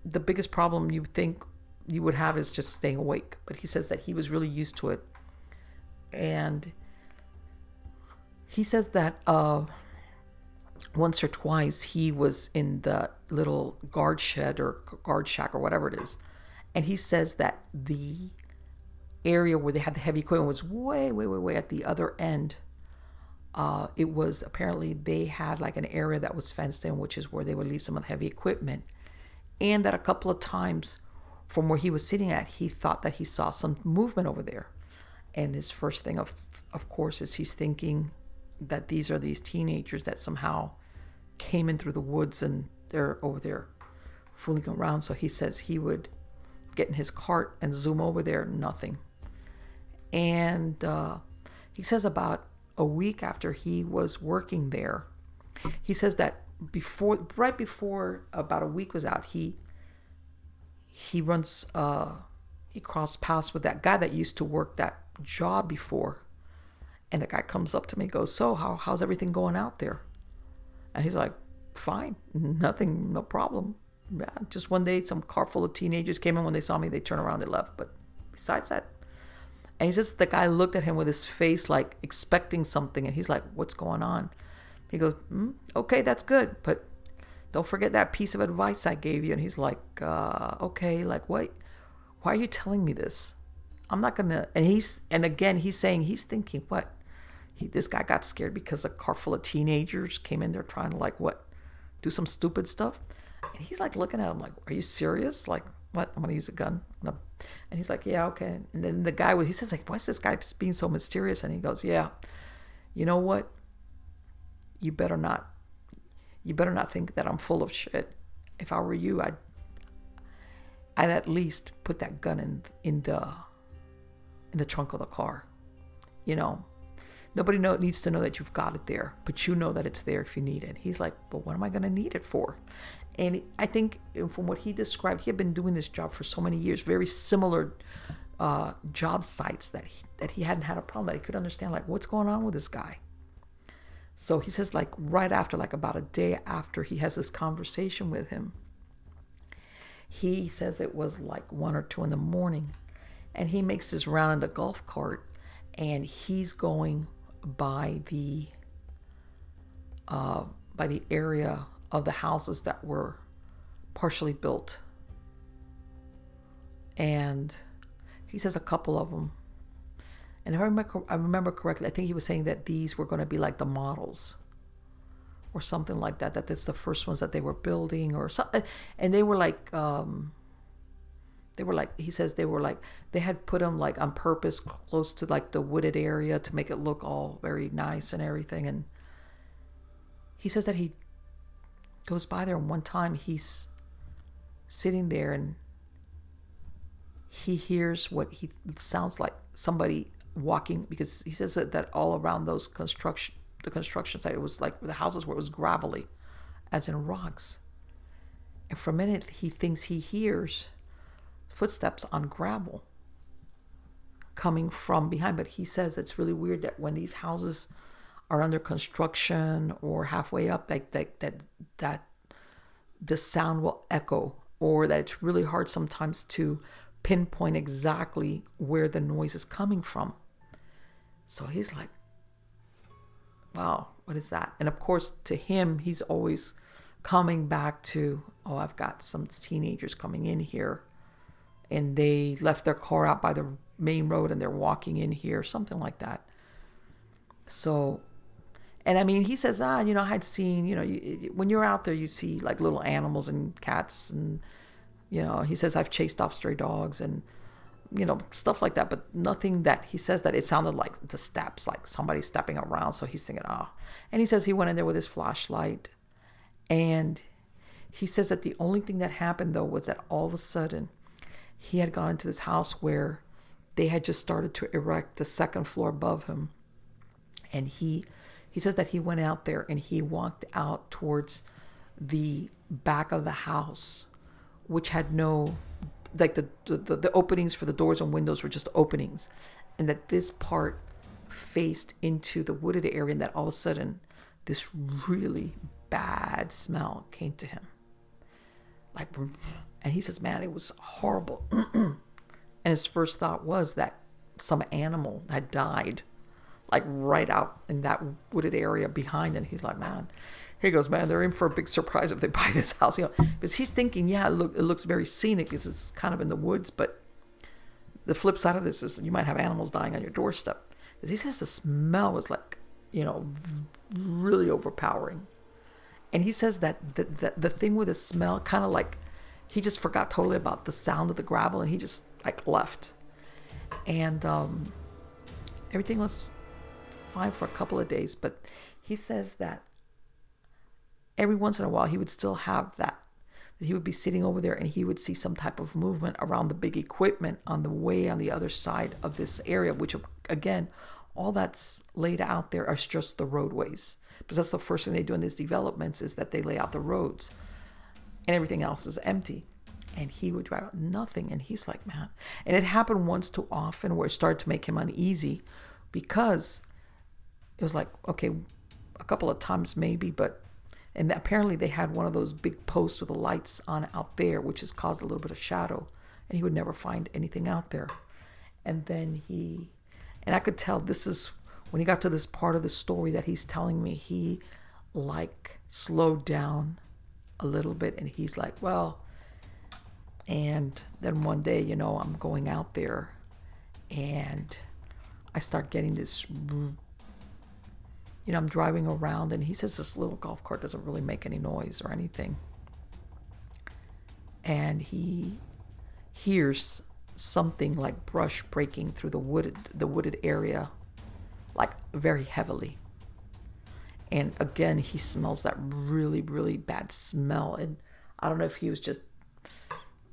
the biggest problem you think you would have is just staying awake. But he says that he was really used to it. And he says that uh, once or twice he was in the little guard shed or guard shack or whatever it is. And he says that the area where they had the heavy equipment was way, way, way, way at the other end. Uh, it was apparently they had like an area that was fenced in, which is where they would leave some of the heavy equipment. And that a couple of times from where he was sitting at, he thought that he saw some movement over there. And his first thing, of of course, is he's thinking that these are these teenagers that somehow came in through the woods and they're over there fooling around. So he says he would get in his cart and zoom over there, nothing. And uh, he says about a week after he was working there, he says that before, right before about a week was out, he he runs uh he crossed paths with that guy that used to work that job before. And the guy comes up to me and goes, so how how's everything going out there? And he's like, fine, nothing, no problem. Yeah, just one day some car full of teenagers came in. When they saw me, they turned around, they left. But besides that. And he says the guy looked at him with his face like expecting something. And he's like, what's going on? He goes, mm, okay, that's good. But don't forget that piece of advice I gave you. And he's like, uh, okay, like what? Why are you telling me this? I'm not going to. And he's, and again, he's saying, he's thinking, what? He, this guy got scared because a car full of teenagers came in there trying to like, what? do some stupid stuff. And he's like looking at him like, are you serious? Like, what? I'm gonna use a gun? No. And he's like, yeah, okay. And then the guy was, he says like, why is this guy being so mysterious? And he goes, yeah, you know what? You better not, you better not think that I'm full of shit. If I were you, I'd, I'd at least put that gun in in the, in the trunk of the car. You know, nobody know, needs to know that you've got it there, but you know that it's there if you need it. He's like, but what am I gonna need it for? And I think from what he described, he had been doing this job for so many years, very similar uh, job sites that he, that he hadn't had a problem, that he could understand, like, what's going on with this guy? So he says, like, right after, like about a day after he has this conversation with him, he says it was like one or two in the morning, and he makes his round in the golf cart, and he's going by the uh, by the area of the houses that were partially built. And he says a couple of them. And if I remember, I remember correctly, I think he was saying that these were going to be like the models or something like that, that that's the first ones that they were building or something. And they were like, um, they were like, he says they were like, they had put them like on purpose close to like the wooded area to make it look all very nice and everything. And he says that he goes by there, and one time he's sitting there and he hears what he sounds like somebody walking, because he says that, that all around those construction the construction site, it was like the houses where it was gravelly as in rocks, and for a minute he thinks he hears footsteps on gravel coming from behind. But he says it's really weird that when these houses are under construction or halfway up, like that, that that the sound will echo, or that it's really hard sometimes to pinpoint exactly where the noise is coming from. So he's like, wow, what is that? And of course, to him, he's always coming back to, oh, I've got some teenagers coming in here and they left their car out by the main road and they're walking in here, something like that. So, and I mean, he says, ah, you know, I had seen, you know, you, when you're out there, you see like little animals and cats, and, you know, he says, I've chased off stray dogs and, you know, stuff like that, but nothing that he says that it sounded like the steps, like somebody stepping around. So he's thinking, ah, oh. And he says he went in there with his flashlight, and he says that the only thing that happened though was that all of a sudden he had gone into this house where they had just started to erect the second floor above him. And he he says that he went out there and he walked out towards the back of the house, which had no, like the, the, the openings for the doors and windows were just openings. And that this part faced into the wooded area, and that all of a sudden this really bad smell came to him. Like, and he says, man, it was horrible. And his first thought was that some animal had died, like right out in that wooded area behind. And he's like, man, he goes, man, they're in for a big surprise if they buy this house, you know, because he's thinking, yeah, look, it looks very scenic because it's kind of in the woods, but the flip side of this is you might have animals dying on your doorstep. Because he says the smell was like, you know, really overpowering. And he says that the, the, the thing with the smell, kind of like, he just forgot totally about the sound of the gravel, and he just like left. And um, everything was fine for a couple of days, but he says that every once in a while he would still have that, that he would be sitting over there and he would see some type of movement around the big equipment on the way on the other side of this area, which again, all that's laid out there are just the roadways, because that's the first thing they do in these developments, is that they lay out the roads and everything else is empty. And he would drive out nothing, and he's like, man. And it happened once too often where it started to make him uneasy, because it was like, okay, a couple of times maybe, but, and apparently they had one of those big posts with the lights on out there, which has caused a little bit of shadow, and he would never find anything out there. And then he, and I could tell this is, when he got to this part of the story that he's telling me, he like slowed down a little bit, and he's like, well, and then one day, you know, I'm going out there and I start getting this you know, I'm driving around, and he says this little golf cart doesn't really make any noise or anything. And he hears something like brush breaking through the wooded, the wooded area, like very heavily. And again, he smells that really, really bad smell. And I don't know if he was just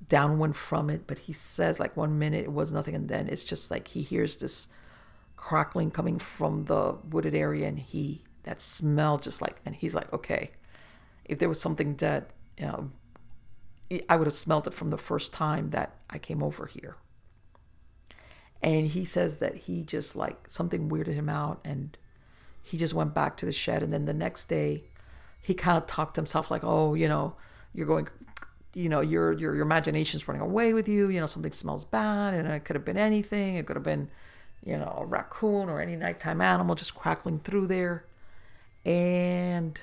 downwind from it, but he says like one minute it was nothing, and then it's just like he hears this crackling coming from the wooded area, and he, that smell just like, and he's like, okay, if there was something dead, you know, I would have smelled it from the first time that I came over here. And he says that he just like, something weirded him out, and he just went back to the shed. And then the next day he kind of talked to himself like, oh, you know, you're going, you know, your, your, your imagination's running away with you. You know, something smells bad, and it could have been anything. It could have been, you know, a raccoon or any nighttime animal just crackling through there. And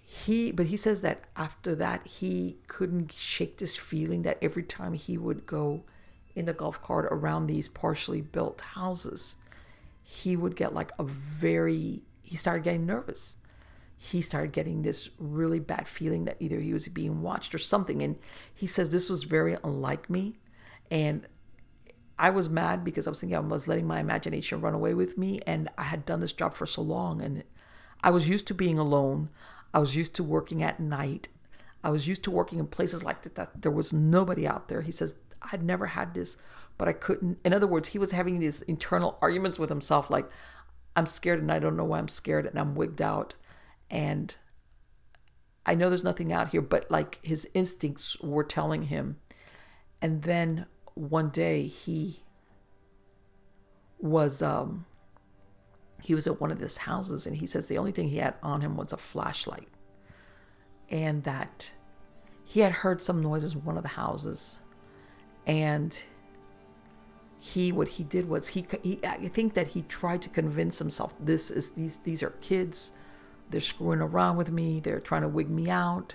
he, but he says that after that, he couldn't shake this feeling that every time he would go in the golf cart around these partially built houses, he would get like a very, he started getting nervous. He started getting this really bad feeling that either he was being watched or something. And he says, this was very unlike me. And I was mad because I was thinking I was letting my imagination run away with me. And I had done this job for so long, and I was used to being alone. I was used to working at night. I was used to working in places like that, that there was nobody out there. He says, I'd never had this, but I couldn't. In other words, he was having these internal arguments with himself, like, I'm scared and I don't know why I'm scared, and I'm wigged out, and I know there's nothing out here, but like his instincts were telling him. And then one day he was, um, he was at one of these houses, and he says the only thing he had on him was a flashlight, and that he had heard some noises in one of the houses. And he, what he did was he, he, I think that he tried to convince himself, this is, these, these are kids. They're screwing around with me. They're trying to wig me out.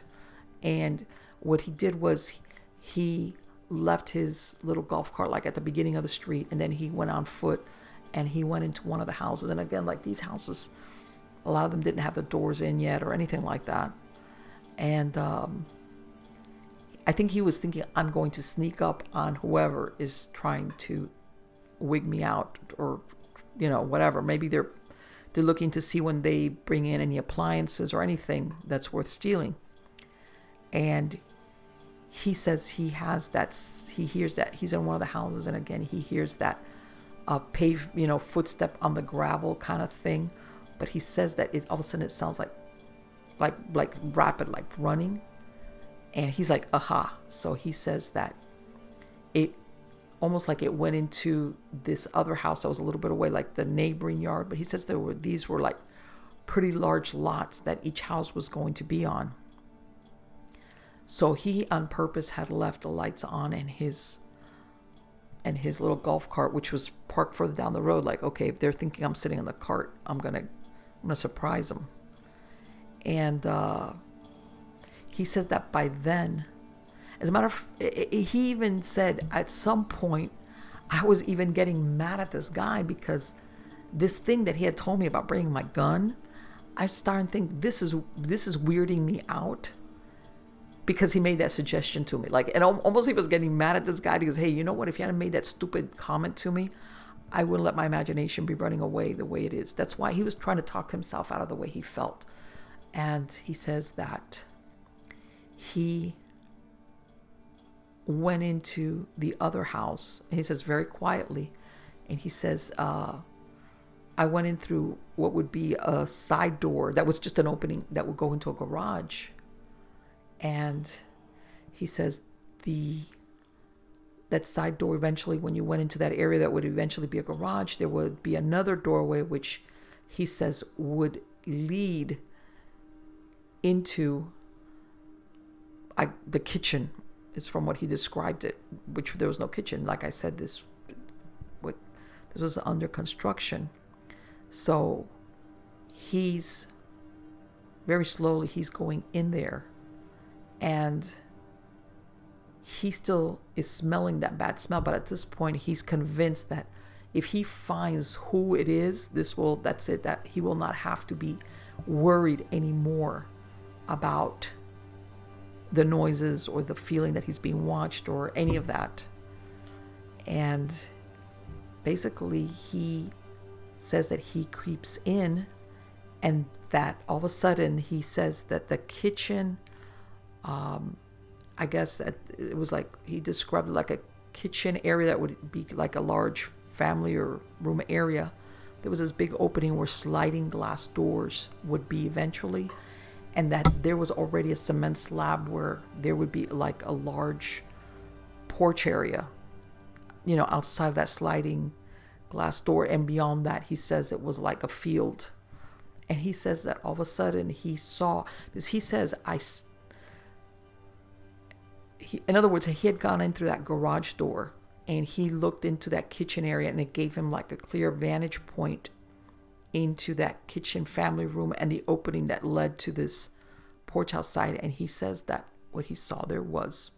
And what he did was he left his little golf cart like at the beginning of the street, and then he went on foot, and he went into one of the houses. And again, like these houses, a lot of them didn't have the doors in yet or anything like that. And um, I think he was thinking, I'm going to sneak up on whoever is trying to wig me out, or, you know, whatever. Maybe they're they're looking to see when they bring in any appliances or anything that's worth stealing. And he says he has that, he hears that, he's in one of the houses, and again, he hears that uh, pave, you know, footstep on the gravel kind of thing. But he says that it all of a sudden it sounds like, like, like rapid, like running. And he's like, aha. So he says that it almost like it went into this other house that was a little bit away, like the neighboring yard. But he says there were, these were like pretty large lots that each house was going to be on. So he on purpose had left the lights on and his, and his little golf cart, which was parked further down the road. Like, okay, if they're thinking I'm sitting in the cart, I'm going to, I'm going to surprise them. And, uh, he says that by then, as a matter of, he even said at some point, I was even getting mad at this guy because this thing that he had told me about bringing my gun, I started to think this is, this is weirding me out, because he made that suggestion to me. Like, and almost he was getting mad at this guy because, hey, you know what? If you hadn't made that stupid comment to me, I wouldn't let my imagination be running away the way it is. That's why he was trying to talk himself out of the way he felt. And he says that he went into the other house, and he says very quietly, and he says, uh, I went in through what would be a side door that was just an opening that would go into a garage. And he says the, that side door eventually, when you went into that area that would eventually be a garage, there would be another doorway, which he says would lead into I, the kitchen, is from what he described it, which there was no kitchen. Like I said, this, with, this was under construction. So he's very slowly, he's going in there, and he still is smelling that bad smell. But at this point, he's convinced that If he finds who it is, this will, that's it, that he will not have to be worried anymore about the noises or the feeling that he's being watched or any of that. And basically he says that he creeps in, and that all of a sudden he says that the kitchen, um, I guess that it was like, he described like a kitchen area that would be like a large family or room area. There was this big opening where sliding glass doors would be eventually, and that there was already a cement slab where there would be like a large porch area, you know, outside of that sliding glass door. And beyond that, he says it was like a field. And he says that all of a sudden he saw, because he says, I, he, in other words, he had gone in through that garage door and he looked into that kitchen area, and it gave him like a clear vantage point into that kitchen family room and the opening that led to this porch outside. And he says that what he saw there was,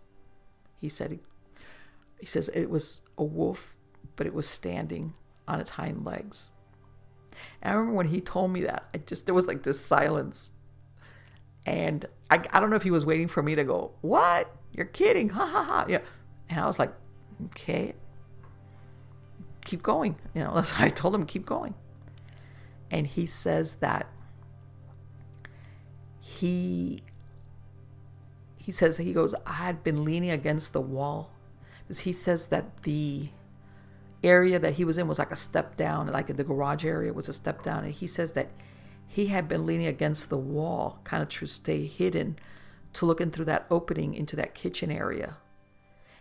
he said, he says it was a wolf, but it was standing on its hind legs. And I remember when he told me that, I just, there was like this silence. And I, I don't know if he was waiting for me to go, what? You're kidding. Ha ha ha. Yeah. And I was like, okay, keep going. You know, that's why I told him, keep going. And he says that he, he says, he goes, I had been leaning against the wall. Because he says that the area that he was in was like a step down, like in the garage area was a step down. And he says that he had been leaning against the wall, kind of to stay hidden, to look in through that opening into that kitchen area.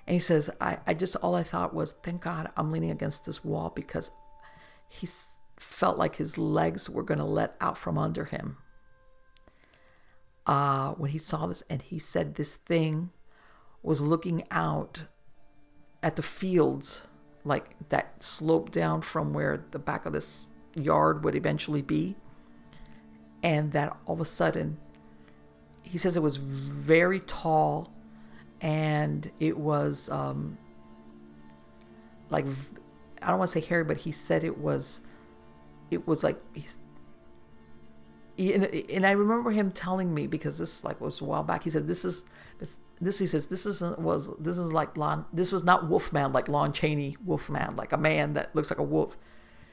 And he says, I, I just, all I thought was, thank God I'm leaning against this wall, because he felt like his legs were going to let out from under him uh, when he saw this. And he said this thing was looking out at the fields, like that slope down from where the back of this yard would eventually be. And that all of a sudden, he says it was very tall, and it was um, like, I don't want to say hairy, but he said it was, it was like, he's, he, and, and I remember him telling me, because this like was a while back, he said, this is, this, This he says this isn't was this is like Lon this was not Wolfman, like Lon Chaney Wolfman, like a man that looks like a wolf.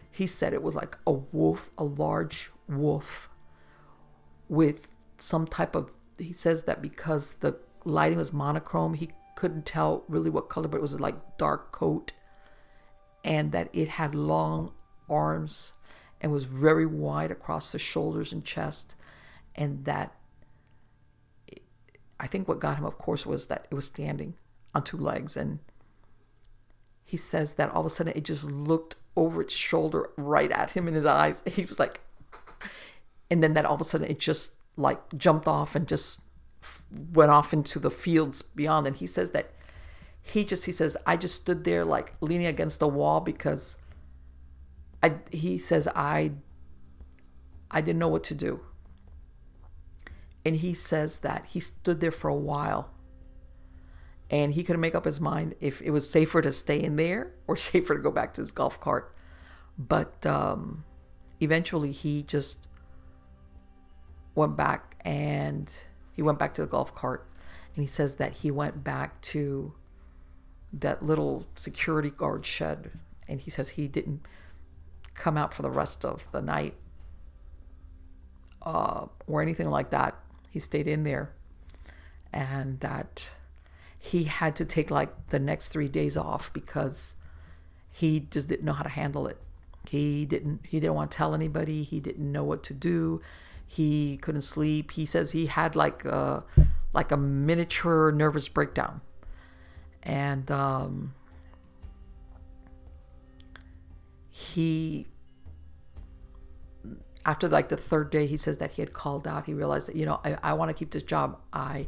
He said it was like a wolf, a large wolf with some type of, he says that because the lighting was monochrome, he couldn't tell really what color, but it was like dark coat, and that it had long arms and was very wide across the shoulders and chest. And that I think what got him, of course, was that it was standing on two legs. And he says that all of a sudden it just looked over its shoulder right at him in his eyes. He was like, and then that all of a sudden it just like jumped off and just went off into the fields beyond. And he says that he just, he says, I just stood there like leaning against the wall, because I, he says, I, I didn't know what to do. And he says that he stood there for a while, and he couldn't make up his mind if it was safer to stay in there or safer to go back to his golf cart. But um, eventually he just went back, and he went back to the golf cart. And he says that he went back to that little security guard shed. And he says he didn't come out for the rest of the night uh, or anything like that. He stayed in there, and that he had to take like the next three days off because he just didn't know how to handle it. He didn't, he didn't want to tell anybody. He didn't know what to do. He couldn't sleep. He says he had like a, like a miniature nervous breakdown. And, um, he, after like the third day, he says that he had called out. He realized that, you know, I, I want to keep this job. I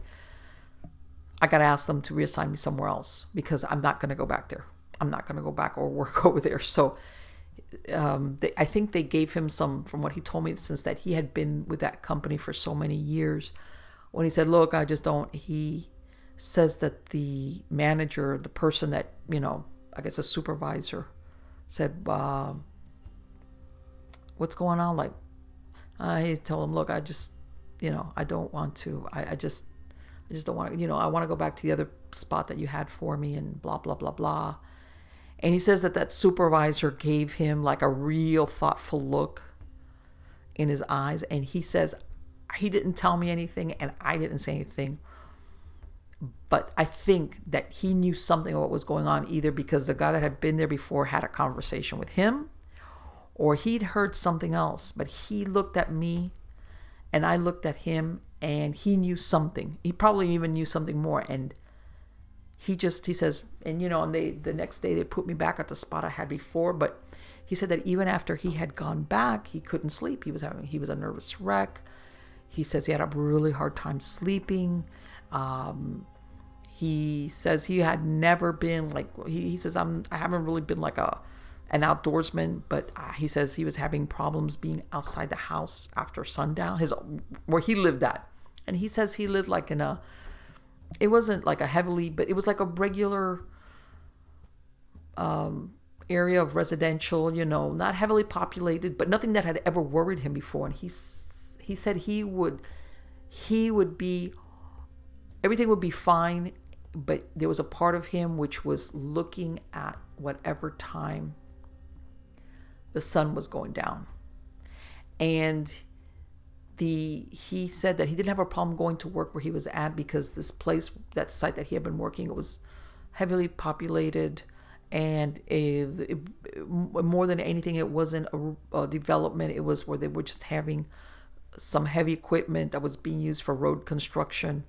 I got to ask them to reassign me somewhere else, because I'm not going to go back there. I'm not going to go back or work over there. So um, they, I think they gave him some, from what he told me, since that he had been with that company for so many years. When he said, look, I just don't, he says that the manager, the person that, you know, I guess the supervisor, said, uh, what's going on? Like, I told him, look, I just, you know, I don't want to, I, I just, I just don't want to, you know, I want to go back to the other spot that you had for me and blah, blah, blah, blah. And he says that that supervisor gave him like a real thoughtful look in his eyes. And he says, he didn't tell me anything and I didn't say anything. But I think that he knew something of what was going on, either because the guy that had been there before had a conversation with him or he'd heard something else. But he looked at me and I looked at him and he knew something. He probably even knew something more. And he just, he says, and you know, and they, the next day they put me back at the spot I had before. But he said that even after he had gone back, he couldn't sleep. He was having, he was a nervous wreck. He says he had a really hard time sleeping. Um, he says he had never been like, he, he says, I'm, I haven't really been like a, an outdoorsman, but uh, he says he was having problems being outside the house after sundown, his, where he lived at. And he says he lived like in a, it wasn't like a heavily, but it was like a regular um, area of residential, you know, not heavily populated, but nothing that had ever worried him before. And he he said he would, he would be, everything would be fine, but there was a part of him which was looking at whatever time the sun was going down. And The, he said that he didn't have a problem going to work where he was at because this place, that site that he had been working, it was heavily populated, and a, it, more than anything, it wasn't a, a development. It was where they were just having some heavy equipment that was being used for road construction,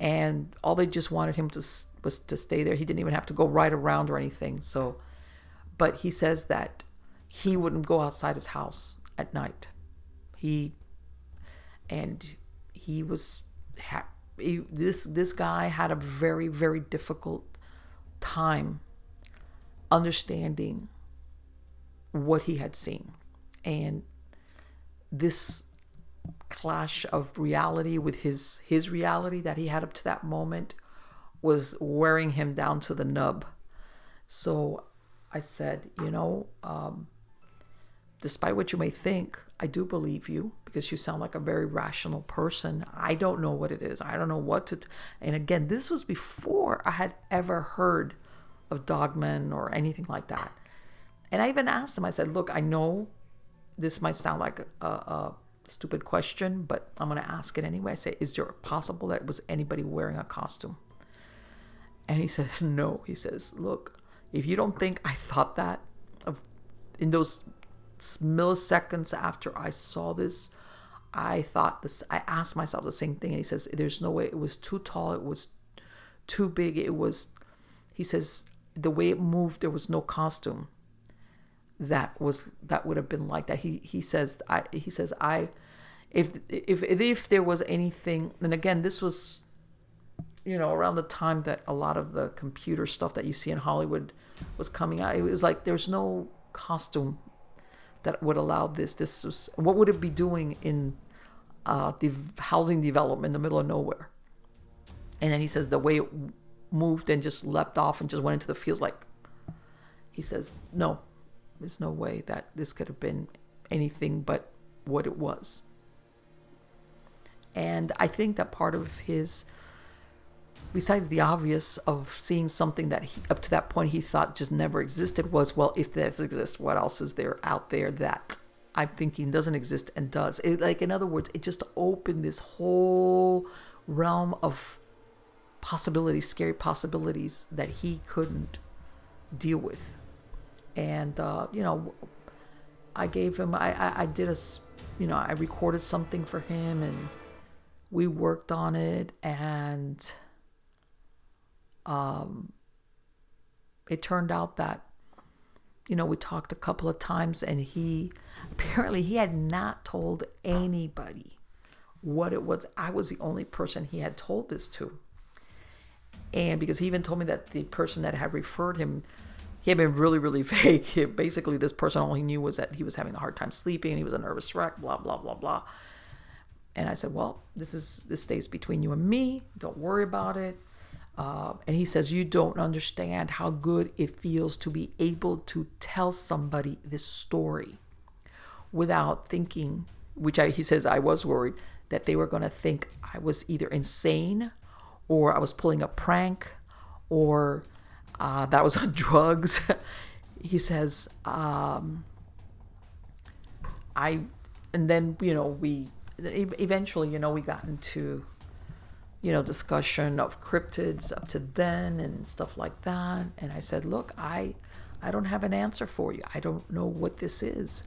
and all they just wanted him to was to stay there. He didn't even have to go ride around or anything. So, but he says that he wouldn't go outside his house at night. He And he was, he, this this guy had a very, very difficult time understanding what he had seen. And this clash of reality with his, his reality that he had up to that moment was wearing him down to the nub. So I said, you know, um, despite what you may think, I do believe you because you sound like a very rational person. I don't know what it is. I don't know what to... T- and again, this was before I had ever heard of Dogman or anything like that. And I even asked him, I said, look, I know this might sound like a, a stupid question, but I'm going to ask it anyway. I said, is there possible that it was anybody wearing a costume? And he said, no. He says, look, if you don't think I thought that of in those... milliseconds after I saw this, I thought this, I asked myself the same thing. And he says, there's no way. It was too tall. It was too big. It was, he says, the way it moved, there was no costume that was, that would have been like that. He, he says, I, he says, I, if, if, if there was anything, and again, this was, you know, around the time that a lot of the computer stuff that you see in Hollywood was coming out. It was like, there's no costume that would allow this. This was, what would it be doing in uh, the housing development in the middle of nowhere? And then he says the way it moved and just leapt off and just went into the fields, like, he says, no, there's no way that this could have been anything but what it was. And I think that part of his, besides the obvious of seeing something that he, up to that point he thought just never existed, was, well, if this exists, what else is there out there that I'm thinking doesn't exist and does? It, like, in other words, it just opened this whole realm of possibilities, scary possibilities that he couldn't deal with. And, uh, you know, I gave him, I, I, I did a, you know, I recorded something for him and we worked on it, and... Um, it turned out that, you know, we talked a couple of times, and he, apparently he had not told anybody what it was. I was the only person he had told this to. And because he even told me that the person that had referred him, he had been really, really vague. He, basically, this person, all he knew was that he was having a hard time sleeping and he was a nervous wreck, blah, blah, blah, blah. And I said, well, this is, this stays between you and me. Don't worry about it. Uh, and he says, you don't understand how good it feels to be able to tell somebody this story without thinking, which I, he says, I was worried that they were going to think I was either insane or I was pulling a prank or uh, that I was on drugs. He says, um, I, and then, you know, we, eventually, you know, we got into, you know, discussion of cryptids up to then and stuff like that. And I said, look, I, I don't have an answer for you. I don't know what this is.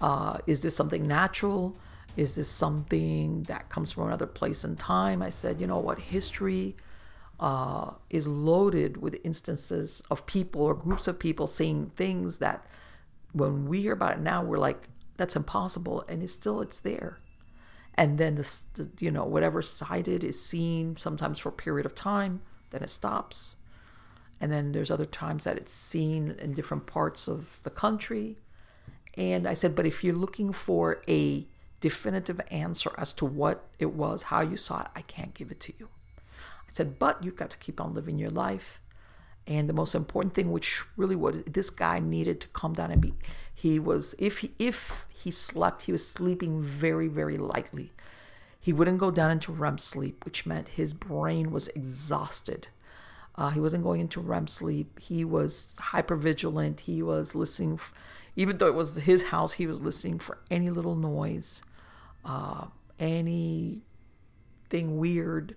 Uh, is this something natural? Is this something that comes from another place in time? I said, you know what, history uh, is loaded with instances of people or groups of people saying things that when we hear about it now, we're like, that's impossible. And it's still, it's there. And then, the, the you know, whatever sighted is seen sometimes for a period of time, then it stops. And then there's other times that it's seen in different parts of the country. And I said, but if you're looking for a definitive answer as to what it was, how you saw it, I can't give it to you. I said, but you've got to keep on living your life. And the most important thing, which really was, this guy needed to calm down and be, he was, if he, if he slept, he was sleeping very, very lightly. He wouldn't go down into R E M sleep, which meant his brain was exhausted. Uh, he wasn't going into R E M sleep. He was hypervigilant. He was listening, f- even though it was his house, he was listening for any little noise, uh, anything weird.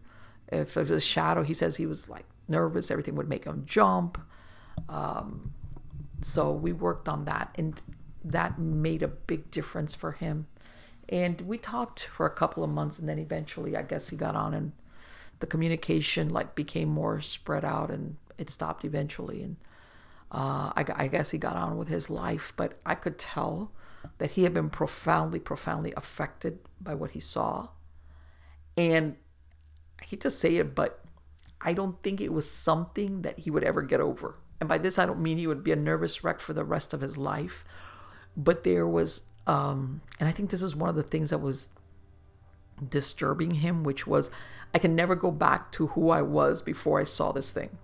If it was a shadow, he says he was like, nervous, everything would make him jump. Um, so we worked on that, and that made a big difference for him. And we talked for a couple of months, and then eventually, I guess he got on, and the communication like became more spread out, and it stopped eventually. And uh, I, I guess he got on with his life, but I could tell that he had been profoundly, profoundly affected by what he saw. And I hate to say it, but I don't think it was something that he would ever get over. And by this, I don't mean he would be a nervous wreck for the rest of his life. But there was, um, and I think this is one of the things that was disturbing him, which was, I can never go back to who I was before I saw this thing.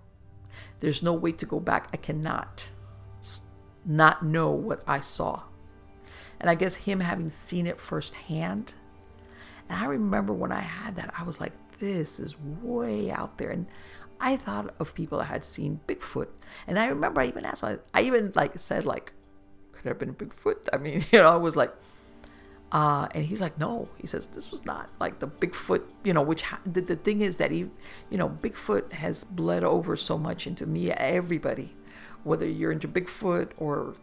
There's no way to go back. I cannot not know what I saw. And I guess him having seen it firsthand. And I remember when I had that, I was like, this is way out there. And I thought of people that had seen Bigfoot. And I remember I even asked, I even like said like, could there have been Bigfoot? I mean, you know, I was like, uh, and he's like, no, he says, this was not like the Bigfoot, you know, which ha- the, the thing is that he, you know, Bigfoot has bled over so much into me, everybody, whether you're into Bigfoot or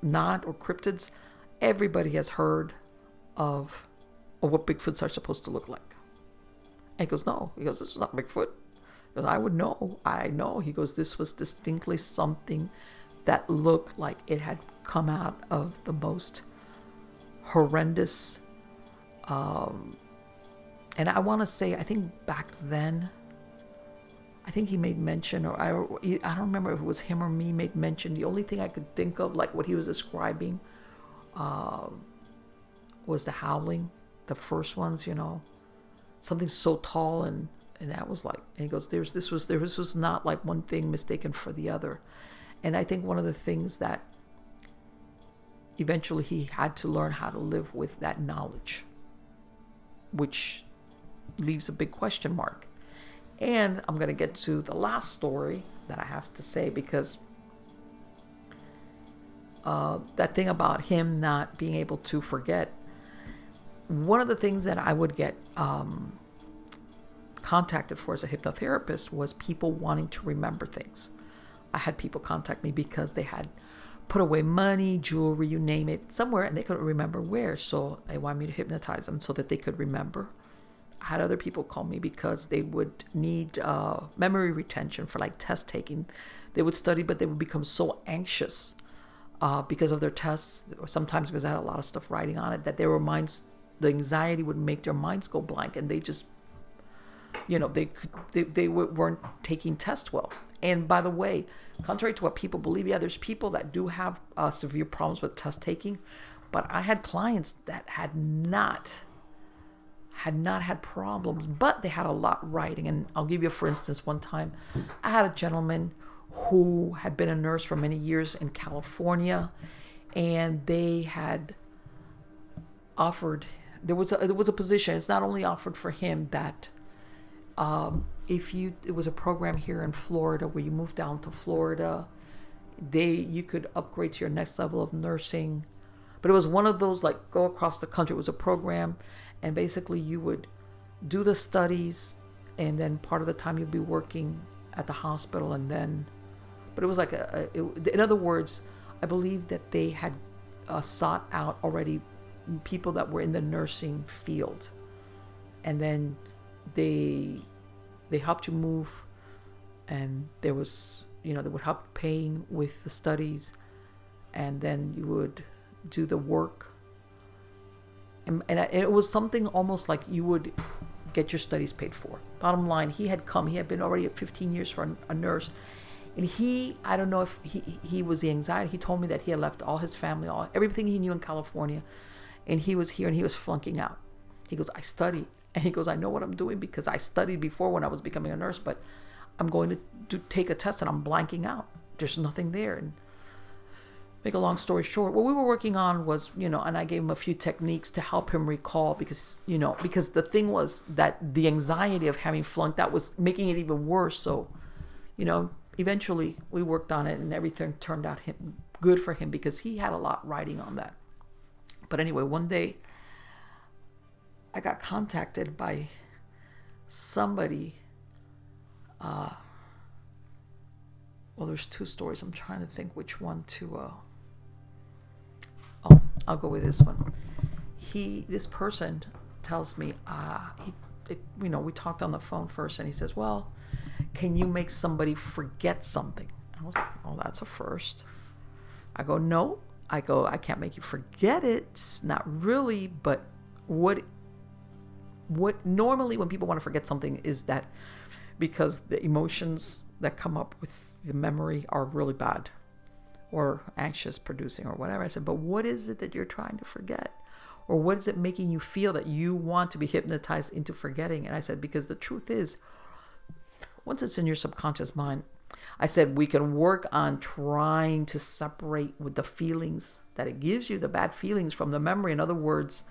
not, or cryptids, everybody has heard of, of what Bigfoots are supposed to look like. He goes, no. He goes, this was not Bigfoot. He goes, I would know. I know. He goes, this was distinctly something that looked like it had come out of the most horrendous. Um, and I want to say, I think back then, I think he made mention, or I, I don't remember if it was him or me made mention. The only thing I could think of, like what he was describing, uh, was the howling, the first ones, you know. Something so tall, and and that was like, and he goes, there's this was there this was not like one thing mistaken for the other. And I think one of the things that eventually he had to learn how to live with that knowledge, which leaves a big question mark. And I'm going to get to the last story that I have to say, because uh, that thing about him not being able to forget. One of the things that I would get um, contacted for as a hypnotherapist was people wanting to remember things. I had people contact me because they had put away money, jewelry, you name it, somewhere, and they couldn't remember where. So they wanted me to hypnotize them so that they could remember. I had other people call me because they would need uh, memory retention for like test taking. They would study, but they would become so anxious uh, because of their tests, or sometimes because I had a lot of stuff writing on it, that their minds, the anxiety would make their minds go blank, and they just, you know, they could, they, they weren't taking tests well. And by the way, contrary to what people believe, yeah, there's people that do have uh, severe problems with test taking, but I had clients that had not had not had problems, but they had a lot writing. And I'll give you, for instance, one time I had a gentleman who had been a nurse for many years in California, and they had offered, there was a, there was a position, it's not only offered for him, that um, if you, it was a program here in Florida where you moved down to Florida, they, you could upgrade to your next level of nursing. But it was one of those, like, go across the country. It was a program, and basically you would do the studies, and then part of the time you'd be working at the hospital, and then, but it was like a, a it, in other words, I believe that they had uh, sought out already people that were in the nursing field, and then they they helped you move, and there was, you know, they would help paying with the studies, and then you would do the work, and, and it was something almost like you would get your studies paid for. Bottom line, he had come, he had been already at fifteen years for a nurse, and he, I don't know if he he was the anxiety, he told me that he had left all his family, all everything he knew in California, and he was here, and he was flunking out. He goes, I study, and he goes, I know what I'm doing because I studied before when I was becoming a nurse, but I'm going to do, take a test, and I'm blanking out. There's nothing there. And make a long story short, what we were working on was, you know, and I gave him a few techniques to help him recall, because, you know, because the thing was that the anxiety of having flunked out was making it even worse. So, you know, eventually we worked on it, and everything turned out him, good for him, because he had a lot riding on that. But anyway, one day I got contacted by somebody. Uh, well, there's two stories. I'm trying to think which one to... Uh, Oh, I'll go with this one. He, this person tells me, uh, he, it, you know, we talked on the phone first, and he says, well, can you make somebody forget something? I was like, oh, that's a first. I go, no. I go, I can't make you forget it. Not really, but what, what normally when people want to forget something is that because the emotions that come up with the memory are really bad, or anxious producing or whatever. I said, but what is it that you're trying to forget? Or what is it making you feel that you want to be hypnotized into forgetting? And I said, because the truth is, once it's in your subconscious mind, I said, we can work on trying to separate with the feelings that it gives you, the bad feelings from the memory. In other words,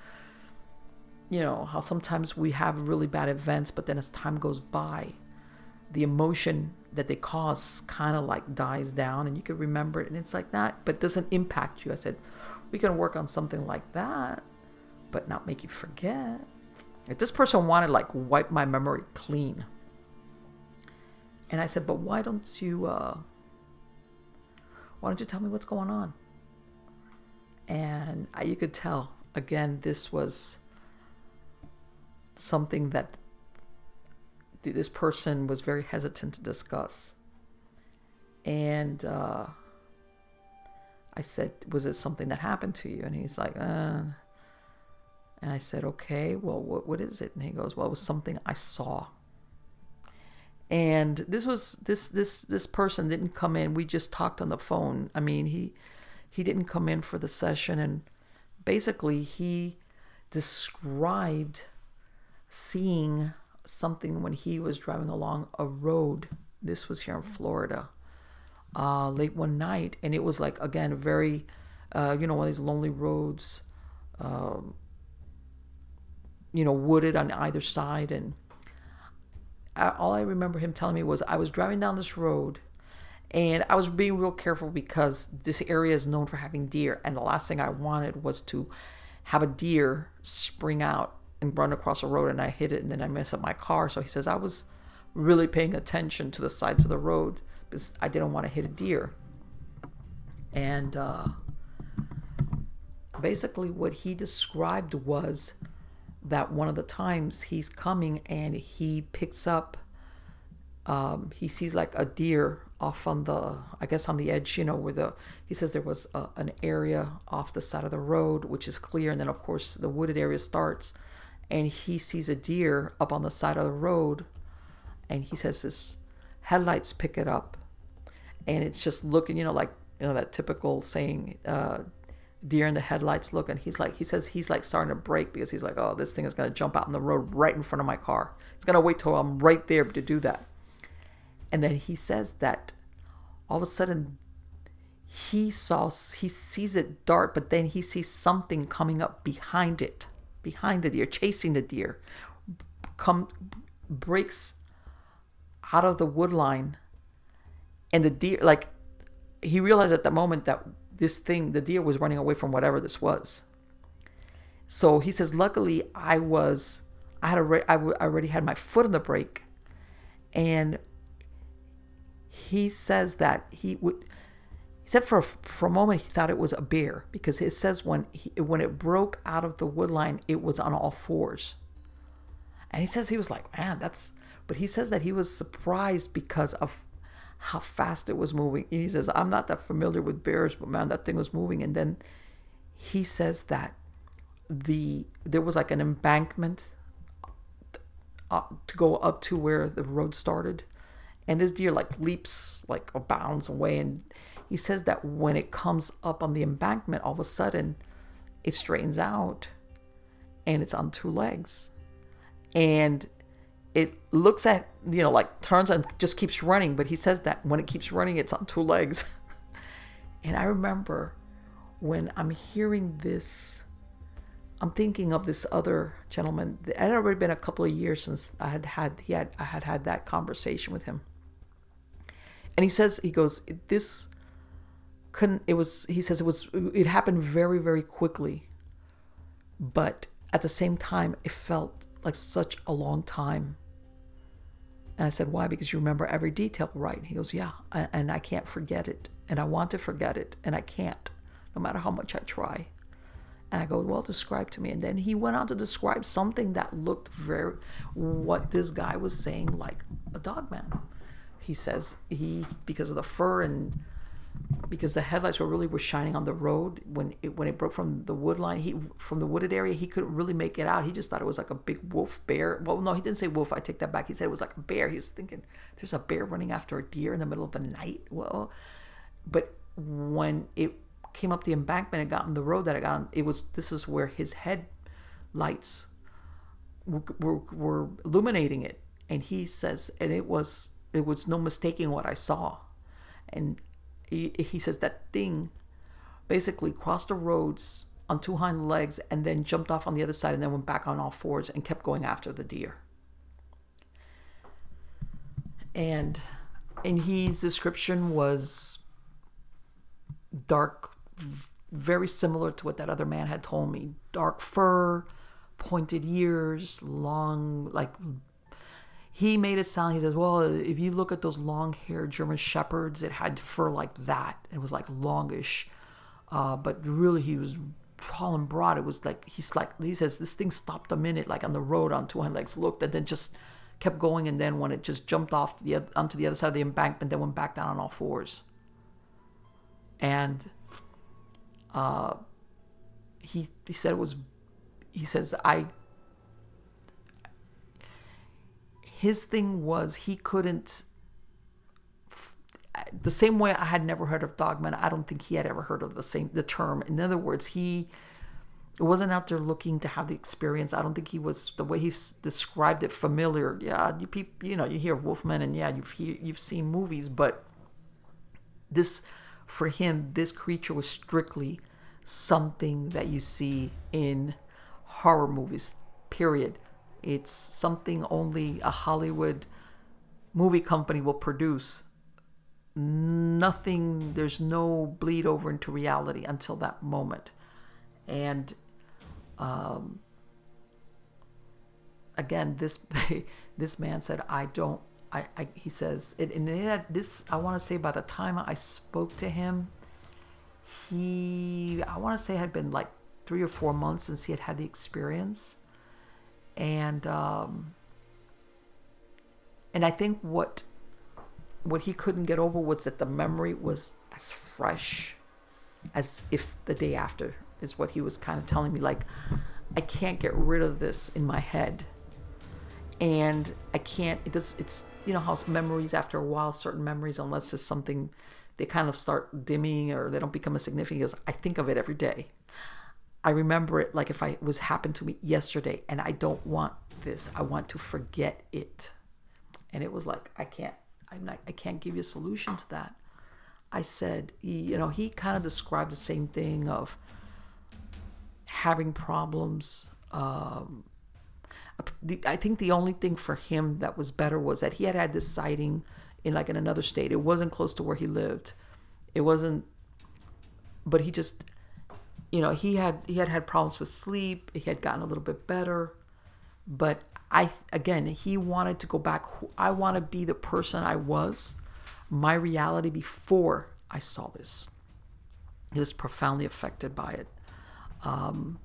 you know, how sometimes we have really bad events, but then as time goes by, the emotion that they cause kind of like dies down, and you can remember it, and it's like that, but doesn't impact you. I said, we can work on something like that, but not make you forget. If this person wanted, like, wipe my memory clean. And I said, but why don't you, uh, why don't you tell me what's going on? And I, you could tell, again, this was something that this person was very hesitant to discuss. And uh, I said, was it something that happened to you? And he's like, uh. And I said, okay, well, what, what is it? And he goes, well, it was something I saw. And this was, this, this, this person didn't come in. We just talked on the phone. I mean, he, he didn't come in for the session. And basically he described seeing something when he was driving along a road. This was here in Florida, uh, late one night. And it was like, again, very, uh, you know, one of these lonely roads, um, you know, wooded on either side. And I, all I remember him telling me was, I was driving down this road, and I was being real careful because this area is known for having deer. And the last thing I wanted was to have a deer spring out and run across a road, and I hit it, and then I mess up my car. So he says, I was really paying attention to the sides of the road because I didn't want to hit a deer. And uh, basically what he described was that one of the times he's coming, and he picks up, um, he sees like a deer off on the, I guess on the edge, you know, where the, he says there was a, an area off the side of the road, which is clear. And then of course the wooded area starts. And he sees a deer up on the side of the road, and he says his headlights pick it up, and it's just looking, you know, like, you know, that typical saying, uh, deer in the headlights look, and he's like, he says he's like starting to brake because he's like, oh, this thing is going to jump out on the road right in front of my car. It's going to wait till I'm right there to do that. And then he says that all of a sudden he saw, he sees it dart, but then he sees something coming up behind it, behind the deer, chasing the deer, come breaks out of the wood line, and the deer, like, he realized at the moment that this thing, the deer, was running away from whatever this was. So he says, luckily I was, I had already, I already had my foot on the brake. And he says that he would, he said for a, for a moment he thought it was a bear, because it says when he, when it broke out of the wood line, it was on all fours. And he says he was like, man, that's, but he says that he was surprised because of how fast it was moving. And he says, I'm not that familiar with bears, but man, that thing was moving. And then he says that the there was like an embankment up to go up to where the road started, and this deer like leaps like a bounds away. And he says that when it comes up on the embankment, all of a sudden it straightens out and it's on two legs, and it looks at, you know, like turns and just keeps running. But he says that when it keeps running, it's on two legs. And I remember when I'm hearing this, I'm thinking of this other gentleman. It had already been a couple of years since I had had, he had I had had that conversation with him. And he says, he goes, this couldn't, it was, he says it was, it happened very, very quickly. But at the same time, it felt like such a long time. And I said, why? Because you remember every detail, right? And he goes, yeah, and I can't forget it. And I want to forget it, and I can't, no matter how much I try. And I go, well, describe to me. And then he went on to describe something that looked very, what this guy was saying, like a Dogman. He says he, because of the fur and because the headlights were really were shining on the road when it when it broke from the wood line, he from the wooded area, he couldn't really make it out. He just thought it was like a big wolf bear. Well, no, he didn't say wolf. I take that back. He said it was like a bear. He was thinking there's a bear running after a deer in the middle of the night. Well, but when it came up the embankment and got on the road that it got on, it was this is where his headlights were, were, were illuminating it. And he says, and it was it was no mistaking what I saw. And He, he says that thing basically crossed the roads on two hind legs and then jumped off on the other side and then went back on all fours and kept going after the deer. And and his description was dark, very similar to what that other man had told me. Dark fur, pointed ears, long, like, he made it sound, he says, well, if you look at those long-haired German shepherds, it had fur like that. It was like longish. Uh, but really, he was tall and broad. It was like, he's like, he says, this thing stopped a minute, like on the road on two hind legs, looked, and then just kept going. And then when it just jumped off the onto the other side of the embankment, then went back down on all fours. And uh, he he said it was, he says, I... His thing was he couldn't, the same way I had never heard of Dogman, I don't think he had ever heard of the same, the term. In other words, he wasn't out there looking to have the experience. I don't think he was, the way he described it, familiar. Yeah, you peep, you know, you hear Wolfman and yeah, you've, you've seen movies, but this, for him, this creature was strictly something that you see in horror movies, period. It's something only a Hollywood movie company will produce. Nothing, there's no bleed over into reality until that moment. And um, again, this this man said, I don't, I, I he says, and, and it had this, I want to say by the time I spoke to him, he, I want to say had been like three or four months since he had had the experience. And um, and I think what what he couldn't get over was that the memory was as fresh as if the day after, is what he was kind of telling me. Like, I can't get rid of this in my head. And I can't, it does, it's, you know how memories, after a while, certain memories, unless it's something they kind of start dimming or they don't become as significant. He goes, I think of it every day. I remember it like if I was happened to me yesterday, and I don't want this. I want to forget it. And it was like, I can't, I'm not, I can't give you a solution to that. I said, you know, he kind of described the same thing of having problems. Um, I think the only thing for him that was better was that he had had this sighting in like in another state. It wasn't close to where he lived. It wasn't, but he just, you know, he had, he had had problems with sleep. He had gotten a little bit better, but I, again, he wanted to go back. I want to be the person I was, my reality before I saw this. He was profoundly affected by it. Um,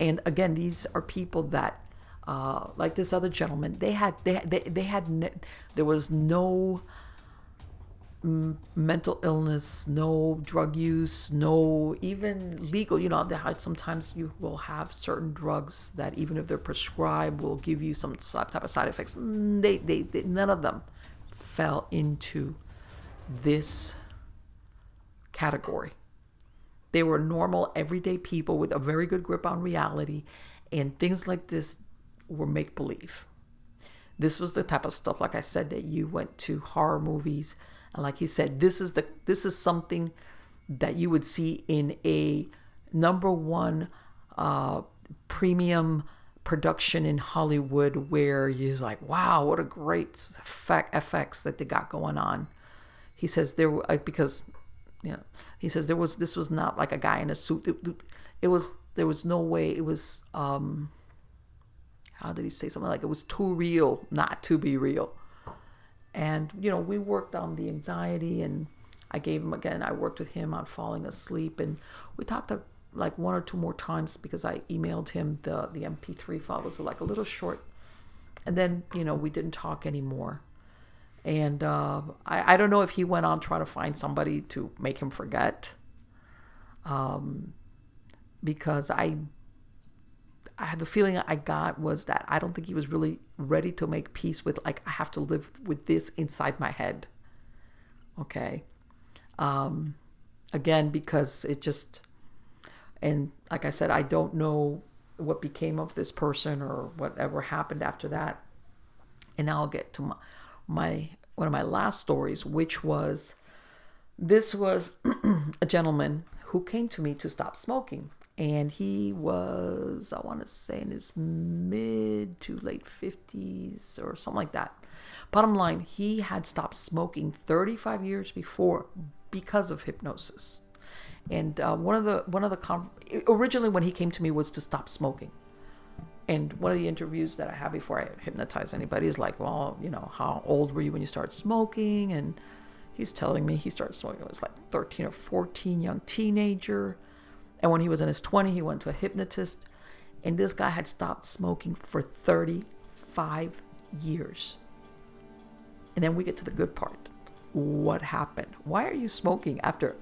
and again, these are people that, uh, like this other gentleman, they had, they, they, they had, ne- there was no m- mental illness, no drug use, no even legal, you know, sometimes you will have certain drugs that even if they're prescribed will give you some type of side effects. They, they, they none of them fell into this category. They were normal, everyday people with a very good grip on reality, and things like this were make-believe. This was the type of stuff, like I said, that you went to horror movies, and like he said, this is the this is something that you would see in a number one uh, premium production in Hollywood, where you're like, wow, what a great effect, effects that they got going on. He says there were, because. You know, he says there was, this was not like a guy in a suit. It, it was, there was no way. It was, um, how did he say something like, it was too real, not to be real. And, you know, we worked on the anxiety, and I gave him, again, I worked with him on falling asleep, and we talked to, like one or two more times because I emailed him the, the M P three file. It was like a little short. And then, you know, we didn't talk anymore. And uh, I, I don't know if he went on trying to find somebody to make him forget. Um, because I, I had the feeling I got was that I don't think he was really ready to make peace with, like, I have to live with this inside my head. Okay. Um, again, because it just, and like I said, I don't know what became of this person or whatever happened after that. And now I'll get to my... my one of my last stories, which was this was a gentleman who came to me to stop smoking, and he was, I want to say, in his mid to late fifties or something like that. Bottom line, he had stopped smoking thirty-five years before because of hypnosis. And uh, one of the one of the con- originally when he came to me was to stop smoking. And one of the interviews that I have before I hypnotize anybody is like, well, you know, how old were you when you started smoking? And he's telling me he started smoking when he was like thirteen or fourteen, young teenager. And when he was in his twenties, he went to a hypnotist. And this guy had stopped smoking for thirty-five years. And then we get to the good part. What happened? Why are you smoking after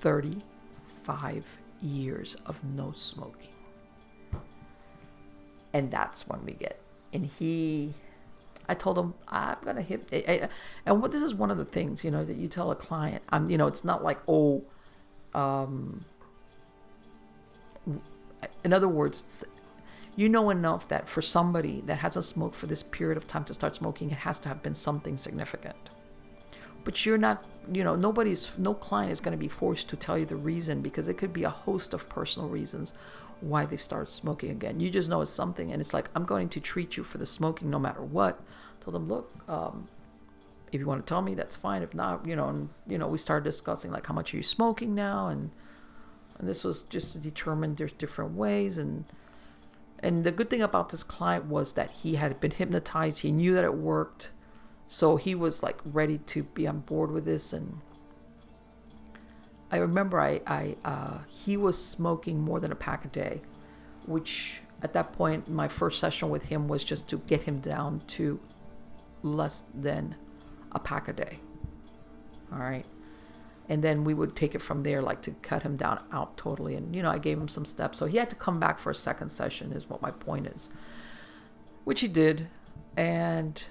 thirty-five years of no smoking? And that's when we get, and he, I told him, I'm going to hit, I, I, and what, this is one of the things, you know, that you tell a client, um, you know, it's not like, oh, um, in other words, you know enough that for somebody that hasn't smoked for this period of time to start smoking, it has to have been something significant, but you're not, you know, nobody's, no client is going to be forced to tell you the reason, because it could be a host of personal reasons why they started smoking again. You just know it's something, and it's like, I'm going to treat you for the smoking no matter what. I told them, look, um, if you want to tell me, that's fine. If not, you know, and you know, we started discussing like, how much are you smoking now? And and this was just to determine there's different ways. And and the good thing about this client was that he had been hypnotized. He knew that it worked. So he was like ready to be on board with this. And I remember I, I uh, he was smoking more than a pack a day, which at that point, my first session with him was just to get him down to less than a pack a day. All right. And then we would take it from there, like to cut him down out totally. And, you know, I gave him some steps. So he had to come back for a second session is what my point is, which he did. And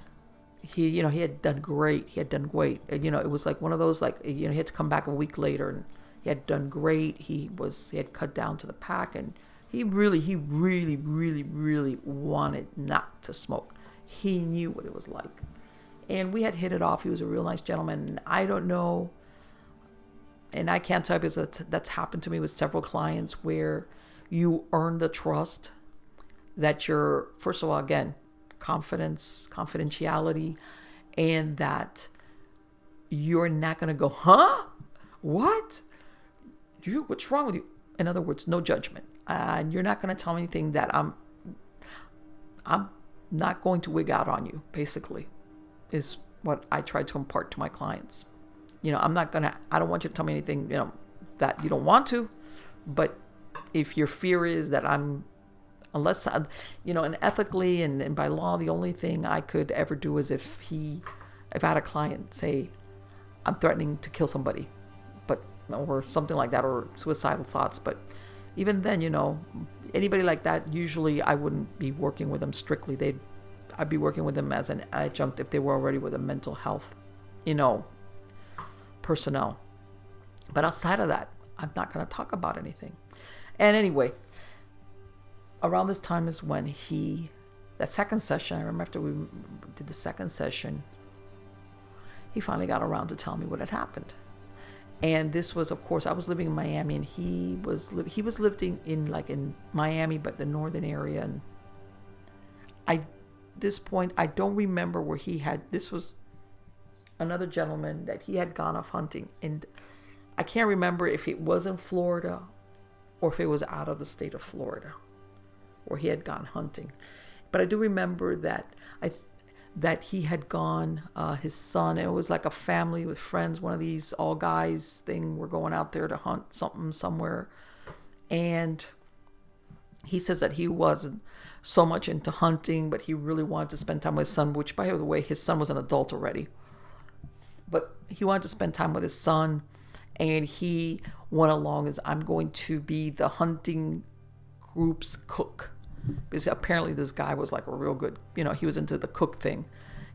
he, you know, he had done great. He had done great. You know, it was like one of those, like, you know, he had to come back a week later, and he had done great. He was, he had cut down to the pack, and he really, he really, really, really wanted not to smoke. He knew what it was like. And we had hit it off. He was a real nice gentleman. And I don't know, and I can't tell because that's, that's happened to me with several clients where you earn the trust that you're, first of all, again, confidence, confidentiality, and that you're not going to go, huh? What? You, what's wrong with you? In other words, no judgment. Uh, and you're not going to tell me anything that I'm, I'm not going to wig out on you, basically, is what I try to impart to my clients. You know, I'm not going to, I don't want you to tell me anything, you know, that you don't want to, but if your fear is that I'm, unless, I, you know, and ethically and, and by law, the only thing I could ever do is if he, if I had a client say, I'm threatening to kill somebody, but, or something like that, or suicidal thoughts. But even then, you know, anybody like that, usually I wouldn't be working with them strictly. They'd, I'd be working with them as an adjunct if they were already with a mental health, you know, personnel. But outside of that, I'm not going to talk about anything. And anyway, around this time is when he, that second session, I remember after we did the second session, he finally got around to telling me what had happened. And this was, of course, I was living in Miami, and he was li- he was living in like in Miami, but the northern area. And I, this point, I don't remember where he had, this was another gentleman that he had gone off hunting, and I can't remember if it was in Florida or if it was out of the state of Florida where he had gone hunting. But I do remember that I that he had gone, uh, his son, it was like a family with friends, one of these all guys thing, were going out there to hunt something somewhere. And he says that he wasn't so much into hunting, but he really wanted to spend time with his son, which, by the way, his son was an adult already. But he wanted to spend time with his son, and he went along as, I'm going to be the hunting group's cook. Because apparently this guy was like a real good, you know, he was into the cook thing.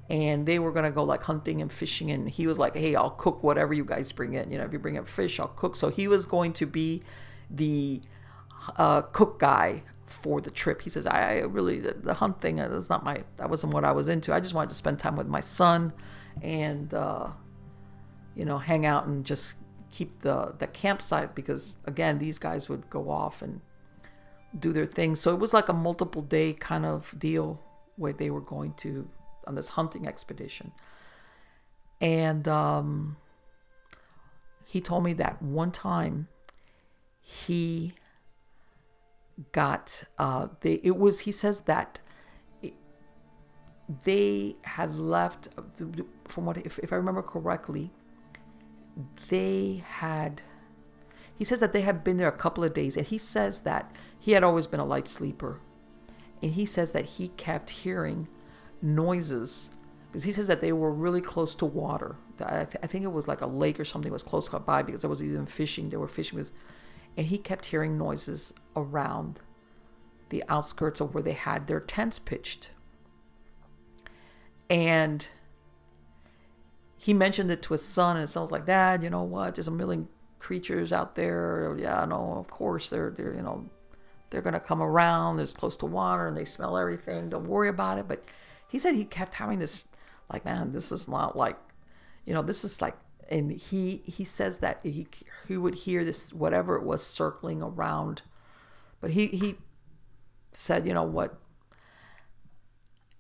And they were going to go like hunting and fishing. And he was like, hey, I'll cook whatever you guys bring in. You know, if you bring in fish, I'll cook. So he was going to be the uh, cook guy for the trip. He says, I, I really, the, the hunt thing, that's not my, that wasn't what I was into. I just wanted to spend time with my son and, uh, you know, hang out and just keep the, the campsite, because again, these guys would go off and do their thing. So it was like a multiple day kind of deal where they were going to on this hunting expedition. And um, he told me that one time he got, uh, they, it was, he says that it, they had left, from what, if, if I remember correctly, they had, he says that they had been there a couple of days, and he says that he had always been a light sleeper, and he says that he kept hearing noises, because he says that they were really close to water. I, th- I think it was like a lake or something was close by, because there was even fishing, they were fishing with, and he kept hearing noises around the outskirts of where they had their tents pitched. And he mentioned it to his son, and his son was like, Dad, you know what? There's a million creatures out there. Yeah, no, of course they're they're you know they're gonna come around. There's close to water, and they smell everything. Don't worry about it. But he said he kept having this, like, man, this is not like, you know, this is like, and he he says that he he would hear this, whatever it was, circling around. But he he said, you know what?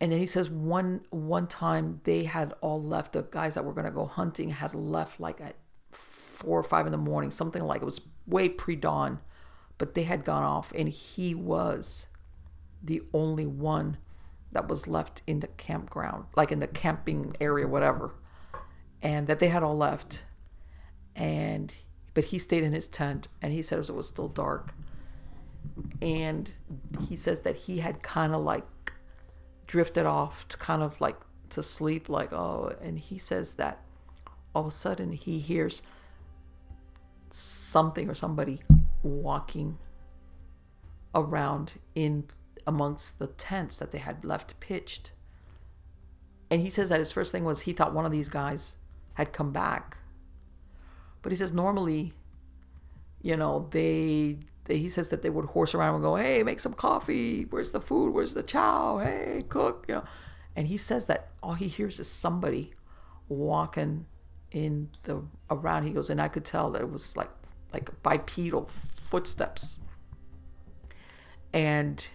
And then he says one one time they had all left, the guys that were going to go hunting had left like at four or five in the morning, something like, it was way pre-dawn, but they had gone off, and he was the only one that was left in the campground, like in the camping area, whatever, and that they had all left. And but he stayed in his tent, and he says it was still dark, and he says that he had kind of like drifted off to kind of like to sleep, like, oh, and he says that all of a sudden he hears something or somebody walking around in amongst the tents that they had left pitched. And he says that his first thing was he thought one of these guys had come back. But he says normally, you know, they, they he says that they would horse around and go, hey, make some coffee. Where's the food? Where's the chow? Hey, cook, you know. And he says that all he hears is somebody walking in the around. He goes, and I could tell that it was like like bipedal footsteps. And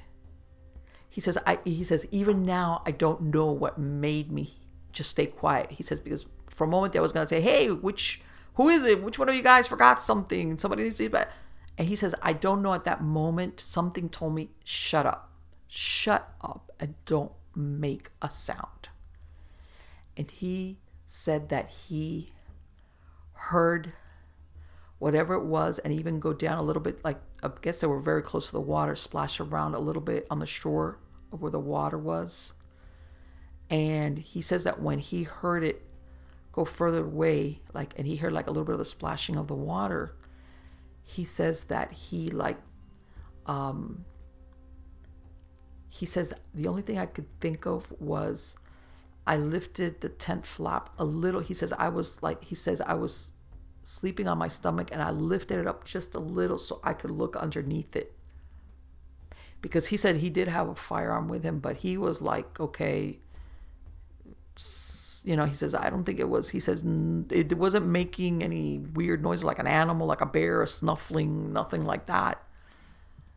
he says, I he says, even now I don't know what made me just stay quiet. He says, because for a moment I was gonna say, hey, which who is it? Which one of you guys forgot something? Somebody needs to eat back. And he says, I don't know, at that moment, something told me, shut up. Shut up and don't make a sound. And he said that he heard whatever it was, and even go down a little bit, like I guess they were very close to the water, splash around a little bit on the shore of where the water was. And he says that when he heard it go further away, like, and he heard like a little bit of the splashing of the water, he says that he like, um, he says, the only thing I could think of was I lifted the tent flap a little. He says, I was like, he says, I was sleeping on my stomach, and I lifted it up just a little so I could look underneath it. Because he said he did have a firearm with him, but he was like, okay, you know, he says, I don't think it was, he says, it wasn't making any weird noise like an animal, like a bear, a snuffling, nothing like that.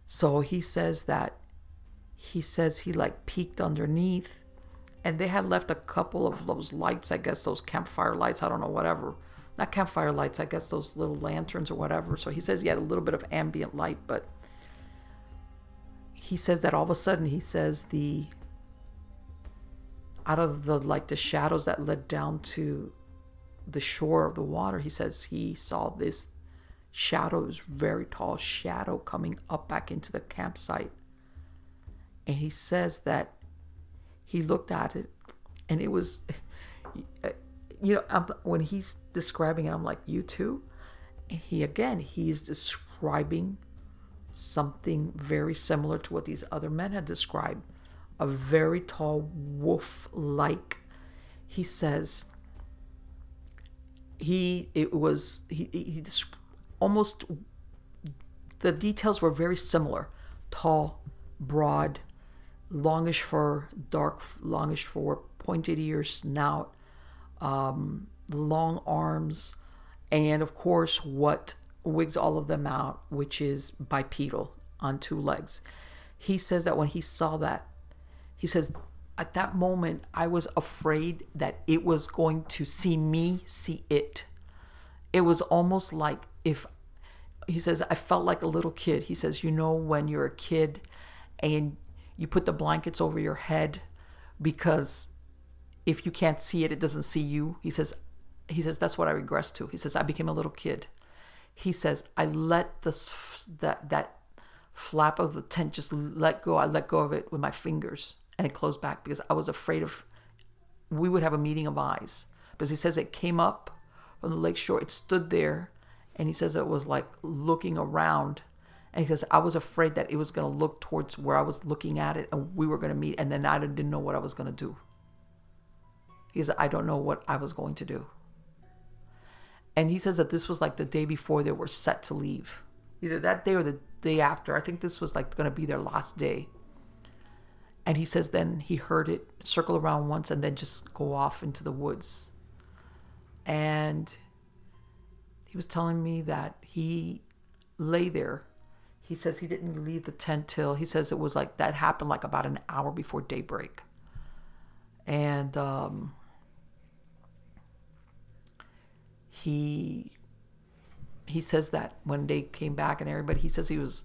So he says that, he says he like peeked underneath, and they had left a couple of those lights, I guess those campfire lights, I don't know, whatever. Not campfire lights, I guess those little lanterns or whatever. So he says he had a little bit of ambient light, but he says that all of a sudden, he says the, out of the, like the shadows that led down to the shore of the water, he says he saw this shadow, this very tall shadow coming up back into the campsite. And he says that he looked at it, and it was, you know, I'm, when he's describing it, I'm like, you too? And he, again, he's describing something very similar to what these other men had described. A very tall wolf-like, he says, he, it was, he, he almost, the details were very similar. Tall, broad, longish fur, dark longish fur, pointed ears, snout, um, long arms, and of course what wigs all of them out, which is bipedal on two legs. He says that when he saw that, he says, at that moment I was afraid that it was going to see me see it. It was almost like if, he says, I felt like a little kid. He says, you know, when you're a kid and you put the blankets over your head because if you can't see it, it doesn't see you. He says, he says, that's what I regressed to. He says, I became a little kid. He says, I let this, that, that flap of the tent just let go. I let go of it with my fingers, and it closed back because I was afraid of, we would have a meeting of eyes. Because he says it came up from the lake shore. It stood there, and he says it was like looking around. And he says, I was afraid that it was going to look towards where I was looking at it, and we were going to meet, and then I didn't know what I was going to do. He says, I don't know what I was going to do. And he says that this was like the day before they were set to leave. Either that day or the day after. I think this was like going to be their last day. And he says then he heard it circle around once and then just go off into the woods. And he was telling me that he lay there. He says he didn't leave the tent till, he says it was like, that happened like about an hour before daybreak. And um, he he says that when they came back and everybody, he says he was,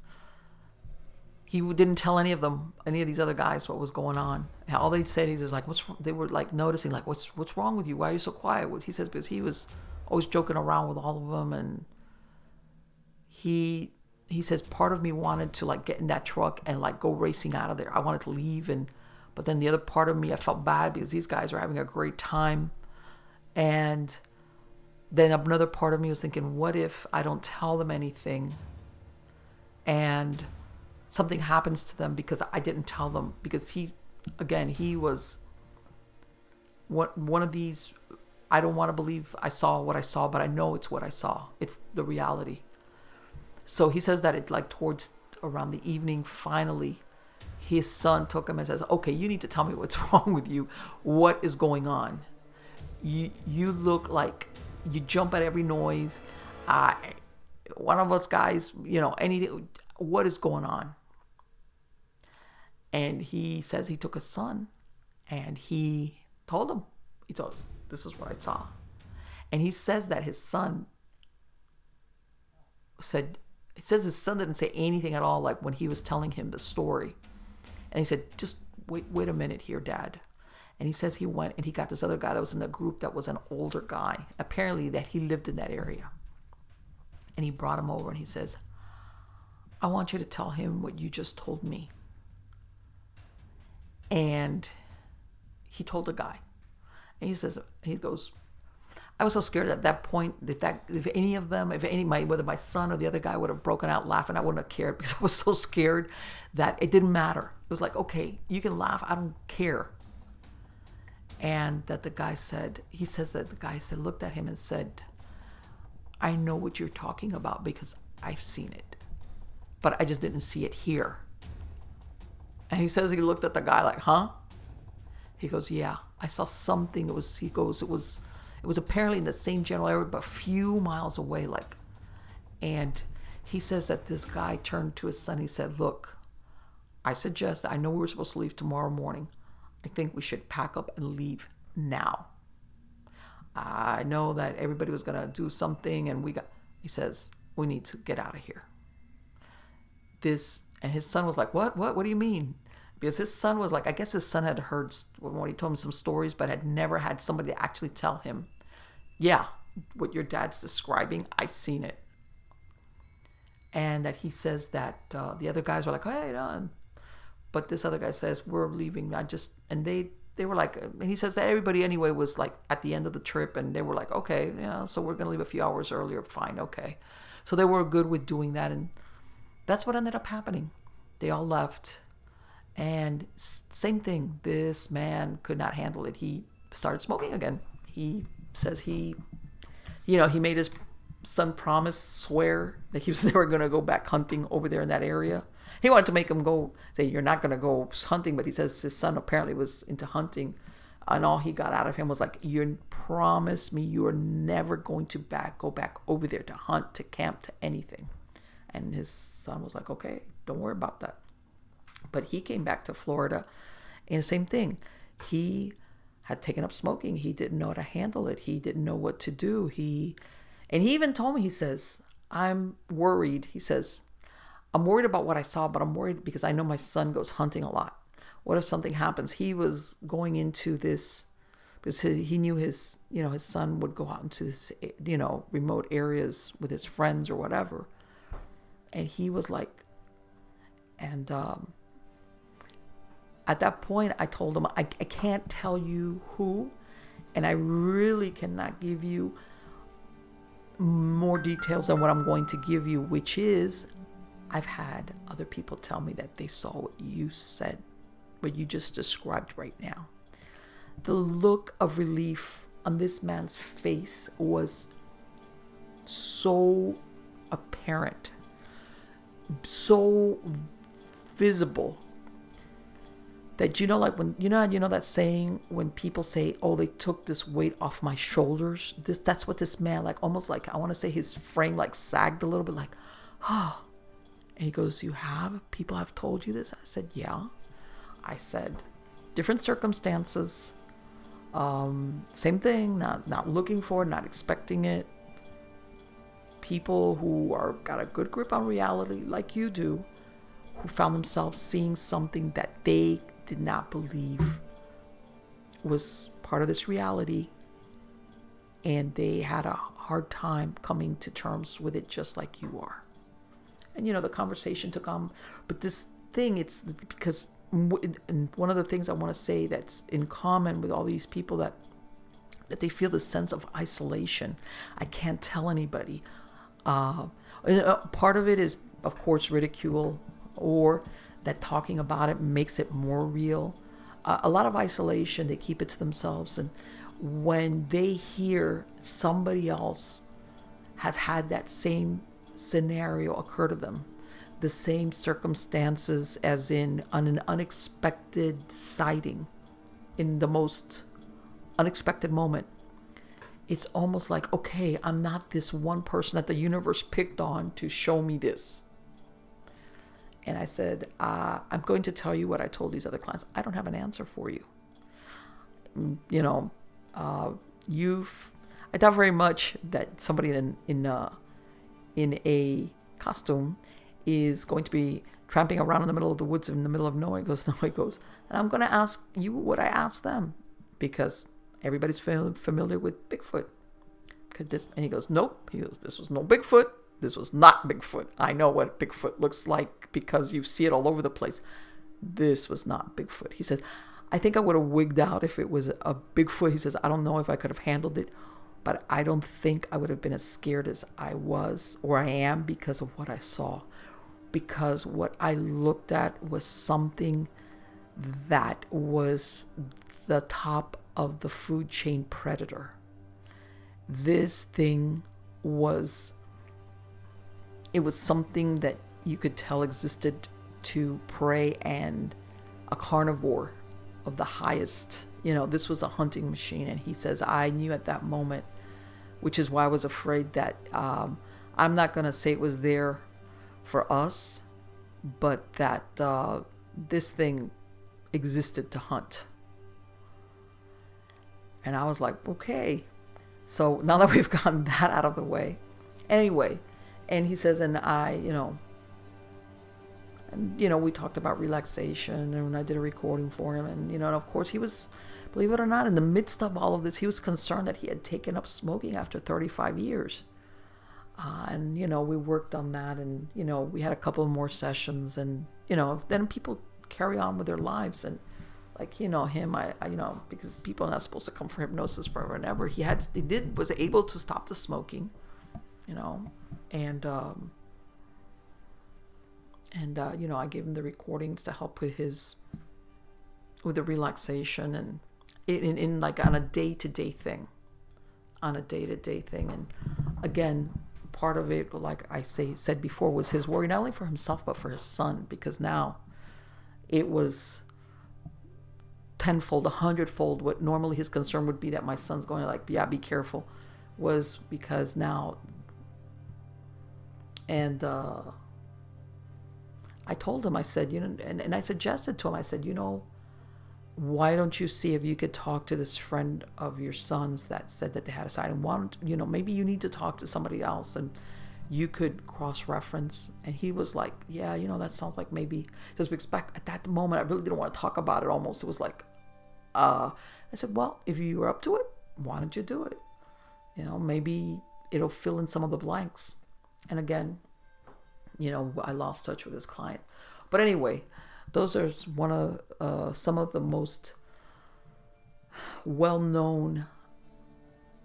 he didn't tell any of them, any of these other guys what was going on. And all they said is like, what's, they were like noticing like, what's what's wrong with you? Why are you so quiet? He says, because he was always joking around with all of them. And he... He says, part of me wanted to like get in that truck and like go racing out of there. I wanted to leave. And, but then the other part of me, I felt bad because these guys were having a great time. And then another part of me was thinking, what if I don't tell them anything and something happens to them because I didn't tell them? Because he, again, he was, what, one of these, I don't want to believe I saw what I saw, but I know it's what I saw. It's the reality. So he says that it like towards around the evening, finally, his son took him and says, okay, you need to tell me what's wrong with you. What is going on? You, you look like you jump at every noise. Uh, one of us guys, you know, anything, what is going on? And he says he took his son and he told him, he told him, this is what I saw. And he says that his son said, it says his son didn't say anything at all, like when he was telling him the story. And he said, just wait, wait a minute here, Dad. And he says he went and he got this other guy that was in the group that was an older guy, apparently that he lived in that area. And he brought him over and he says, I want you to tell him what you just told me. And he told the guy, and he says, he goes, I was so scared at that point that, that if any of them, if any, my, whether my son or the other guy would have broken out laughing, I wouldn't have cared because I was so scared that it didn't matter. It was like, okay, you can laugh. I don't care. And that the guy said, he says that the guy said, looked at him and said, I know what you're talking about because I've seen it, but I just didn't see it here. And he says he looked at the guy like, huh? He goes, yeah, I saw something. It was, he goes, it was, it was apparently in the same general area, but a few miles away. Like, and he says that this guy turned to his son. He said, look, I suggest, I know we were supposed to leave tomorrow morning. I think we should pack up and leave now. I know that everybody was going to do something. And we got, he says, we need to get out of here. This, and his son was like, what, what, what do you mean? Because his son was like, I guess his son had heard when he told him some stories, but had never had somebody to actually tell him, yeah, what your dad's describing, I've seen it. And that he says that uh, the other guys were like, hey, no. But this other guy says, we're leaving. I just, and they, they were like, and he says that everybody anyway was like at the end of the trip and they were like, okay, yeah, so we're going to leave a few hours earlier. Fine. Okay. So they were good with doing that. And that's what ended up happening. They all left. And same thing, this man could not handle it. He started smoking again. He says he, you know, he made his son promise, swear that he was never going to go back hunting over there in that area. He wanted to make him go, say, you're not going to go hunting. But he says his son apparently was into hunting. And all he got out of him was like, you promise me you are never going to back, go back over there to hunt, to camp, to anything. And his son was like, okay, don't worry about that. But he came back to Florida and the same thing. He had taken up smoking. He didn't know how to handle it. He didn't know what to do. He, and he even told me, he says, I'm worried. He says, I'm worried about what I saw, but I'm worried because I know my son goes hunting a lot. What if something happens? He was going into this because he knew his, you know, his son would go out into this, you know, remote areas with his friends or whatever. And he was like, and, um, at that point, I told him, I, I can't tell you who, and I really cannot give you more details than what I'm going to give you, which is I've had other people tell me that they saw what you said, what you just described right now. The look of relief on this man's face was so apparent, so visible. That, you know, like when, you know, you know that saying when people say, oh, they took this weight off my shoulders. This, that's what this man, like, almost like, I want to say his frame like sagged a little bit, like, oh, and he goes, you have, people have told you this? I said, yeah. I said, different circumstances. Um, same thing, not, not looking for it, not expecting it. People who are got a good grip on reality like you do, who found themselves seeing something that they did not believe was part of this reality, and they had a hard time coming to terms with it, just like you are. And you know, the conversation took on, but this thing, it's because, and one of the things I want to say that's in common with all these people that that they feel this sense of isolation. I can't tell anybody. Uh, part of it is, of course, ridicule, or that talking about it makes it more real. uh, a lot of isolation. They keep it to themselves, and when they hear somebody else has had that same scenario occur to them, the same circumstances, as in on an unexpected sighting in the most unexpected moment, it's almost like, okay, I'm not this one person that the universe picked on to show me this. And I said, uh, I'm going to tell you what I told these other clients. I don't have an answer for you. You know, uh, you've, I doubt very much that somebody in in, uh, in a costume is going to be tramping around in the middle of the woods in the middle of nowhere. It goes, nowhere goes. And I'm going to ask you what I asked them, because everybody's familiar with Bigfoot. Could this? And he goes, nope. He goes, this was no Bigfoot. This was not Bigfoot. I know what Bigfoot looks like because you see it all over the place. This was not Bigfoot. He says, I think I would have wigged out if it was a Bigfoot. He says, I don't know if I could have handled it, but I don't think I would have been as scared as I was or I am because of what I saw. Because what I looked at was something that was the top of the food chain predator. This thing was... It was something that you could tell existed to prey and a carnivore of the highest. You know, this was a hunting machine. And he says, I knew at that moment, which is why I was afraid that um, I'm not going to say it was there for us, but that uh, this thing existed to hunt. And I was like, okay. So now that we've gotten that out of the way, anyway. And he says, and I, you know, and, you know, we talked about relaxation, and I did a recording for him. And, you know, and of course he was, believe it or not, in the midst of all of this, he was concerned that he had taken up smoking after thirty-five years. Uh, and, you know, we worked on that, and, you know, we had a couple more sessions, and, you know, then people carry on with their lives. And like, you know, him, I, I you know, because people are not supposed to come for hypnosis forever and ever. He had, he did, was able to stop the smoking, you know. And, um, and uh, you know, I gave him the recordings to help with his, with the relaxation, and in, in, in like on a day-to-day thing, on a day-to-day thing. And again, part of it, like I say, said before, was his worry, not only for himself, but for his son, because now it was tenfold, a hundredfold what normally his concern would be, that my son's going to like, yeah, be careful, was because now... And uh, I told him, I said, you know, and, and I suggested to him, I said, you know, why don't you see if you could talk to this friend of your son's that said that they had a sighting? And why don't, you know, maybe you need to talk to somebody else and you could cross-reference. And he was like, yeah, you know, that sounds like maybe, just expect at that moment, I really didn't want to talk about it almost. It was like, uh, I said, well, if you were up to it, why don't you do it? You know, maybe it'll fill in some of the blanks. And again, you know, I lost touch with this client. But anyway, those are one of uh, some of the most well-known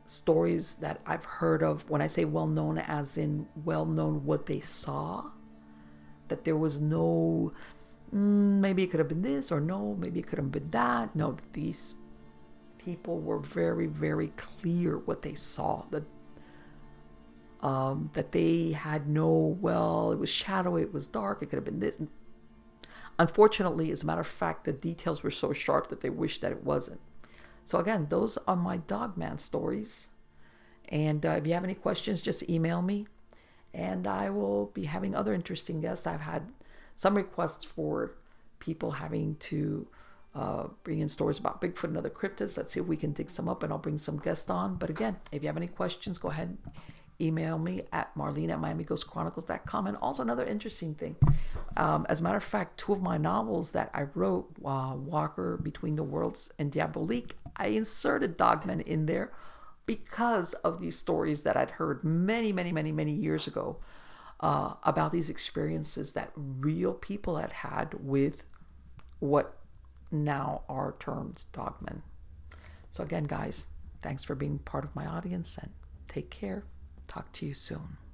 stories that I've heard of. When I say well-known, as in well-known what they saw, that there was no, mm, maybe it could have been this, or no, maybe it could have been that. No, these people were very, very clear what they saw. That Um, that they had no, well, it was shadowy, it was dark, it could have been this. Unfortunately, as a matter of fact, the details were so sharp that they wished that it wasn't. So again, those are my Dogman stories. And uh, if you have any questions, just email me. And I will be having other interesting guests. I've had some requests for people having to uh, bring in stories about Bigfoot and other cryptids. Let's see if we can dig some up, and I'll bring some guests on. But again, if you have any questions, go ahead and email me at Marlene at Miami Ghost Chronicles dot com. And also another interesting thing, um, as a matter of fact, two of my novels that I wrote, uh, Walker Between the Worlds and Diabolique, I inserted Dogman in there because of these stories that I'd heard many, many, many, many years ago uh, about these experiences that real people had had with what now are termed Dogman. So again, guys, thanks for being part of my audience, and take care. Talk to you soon.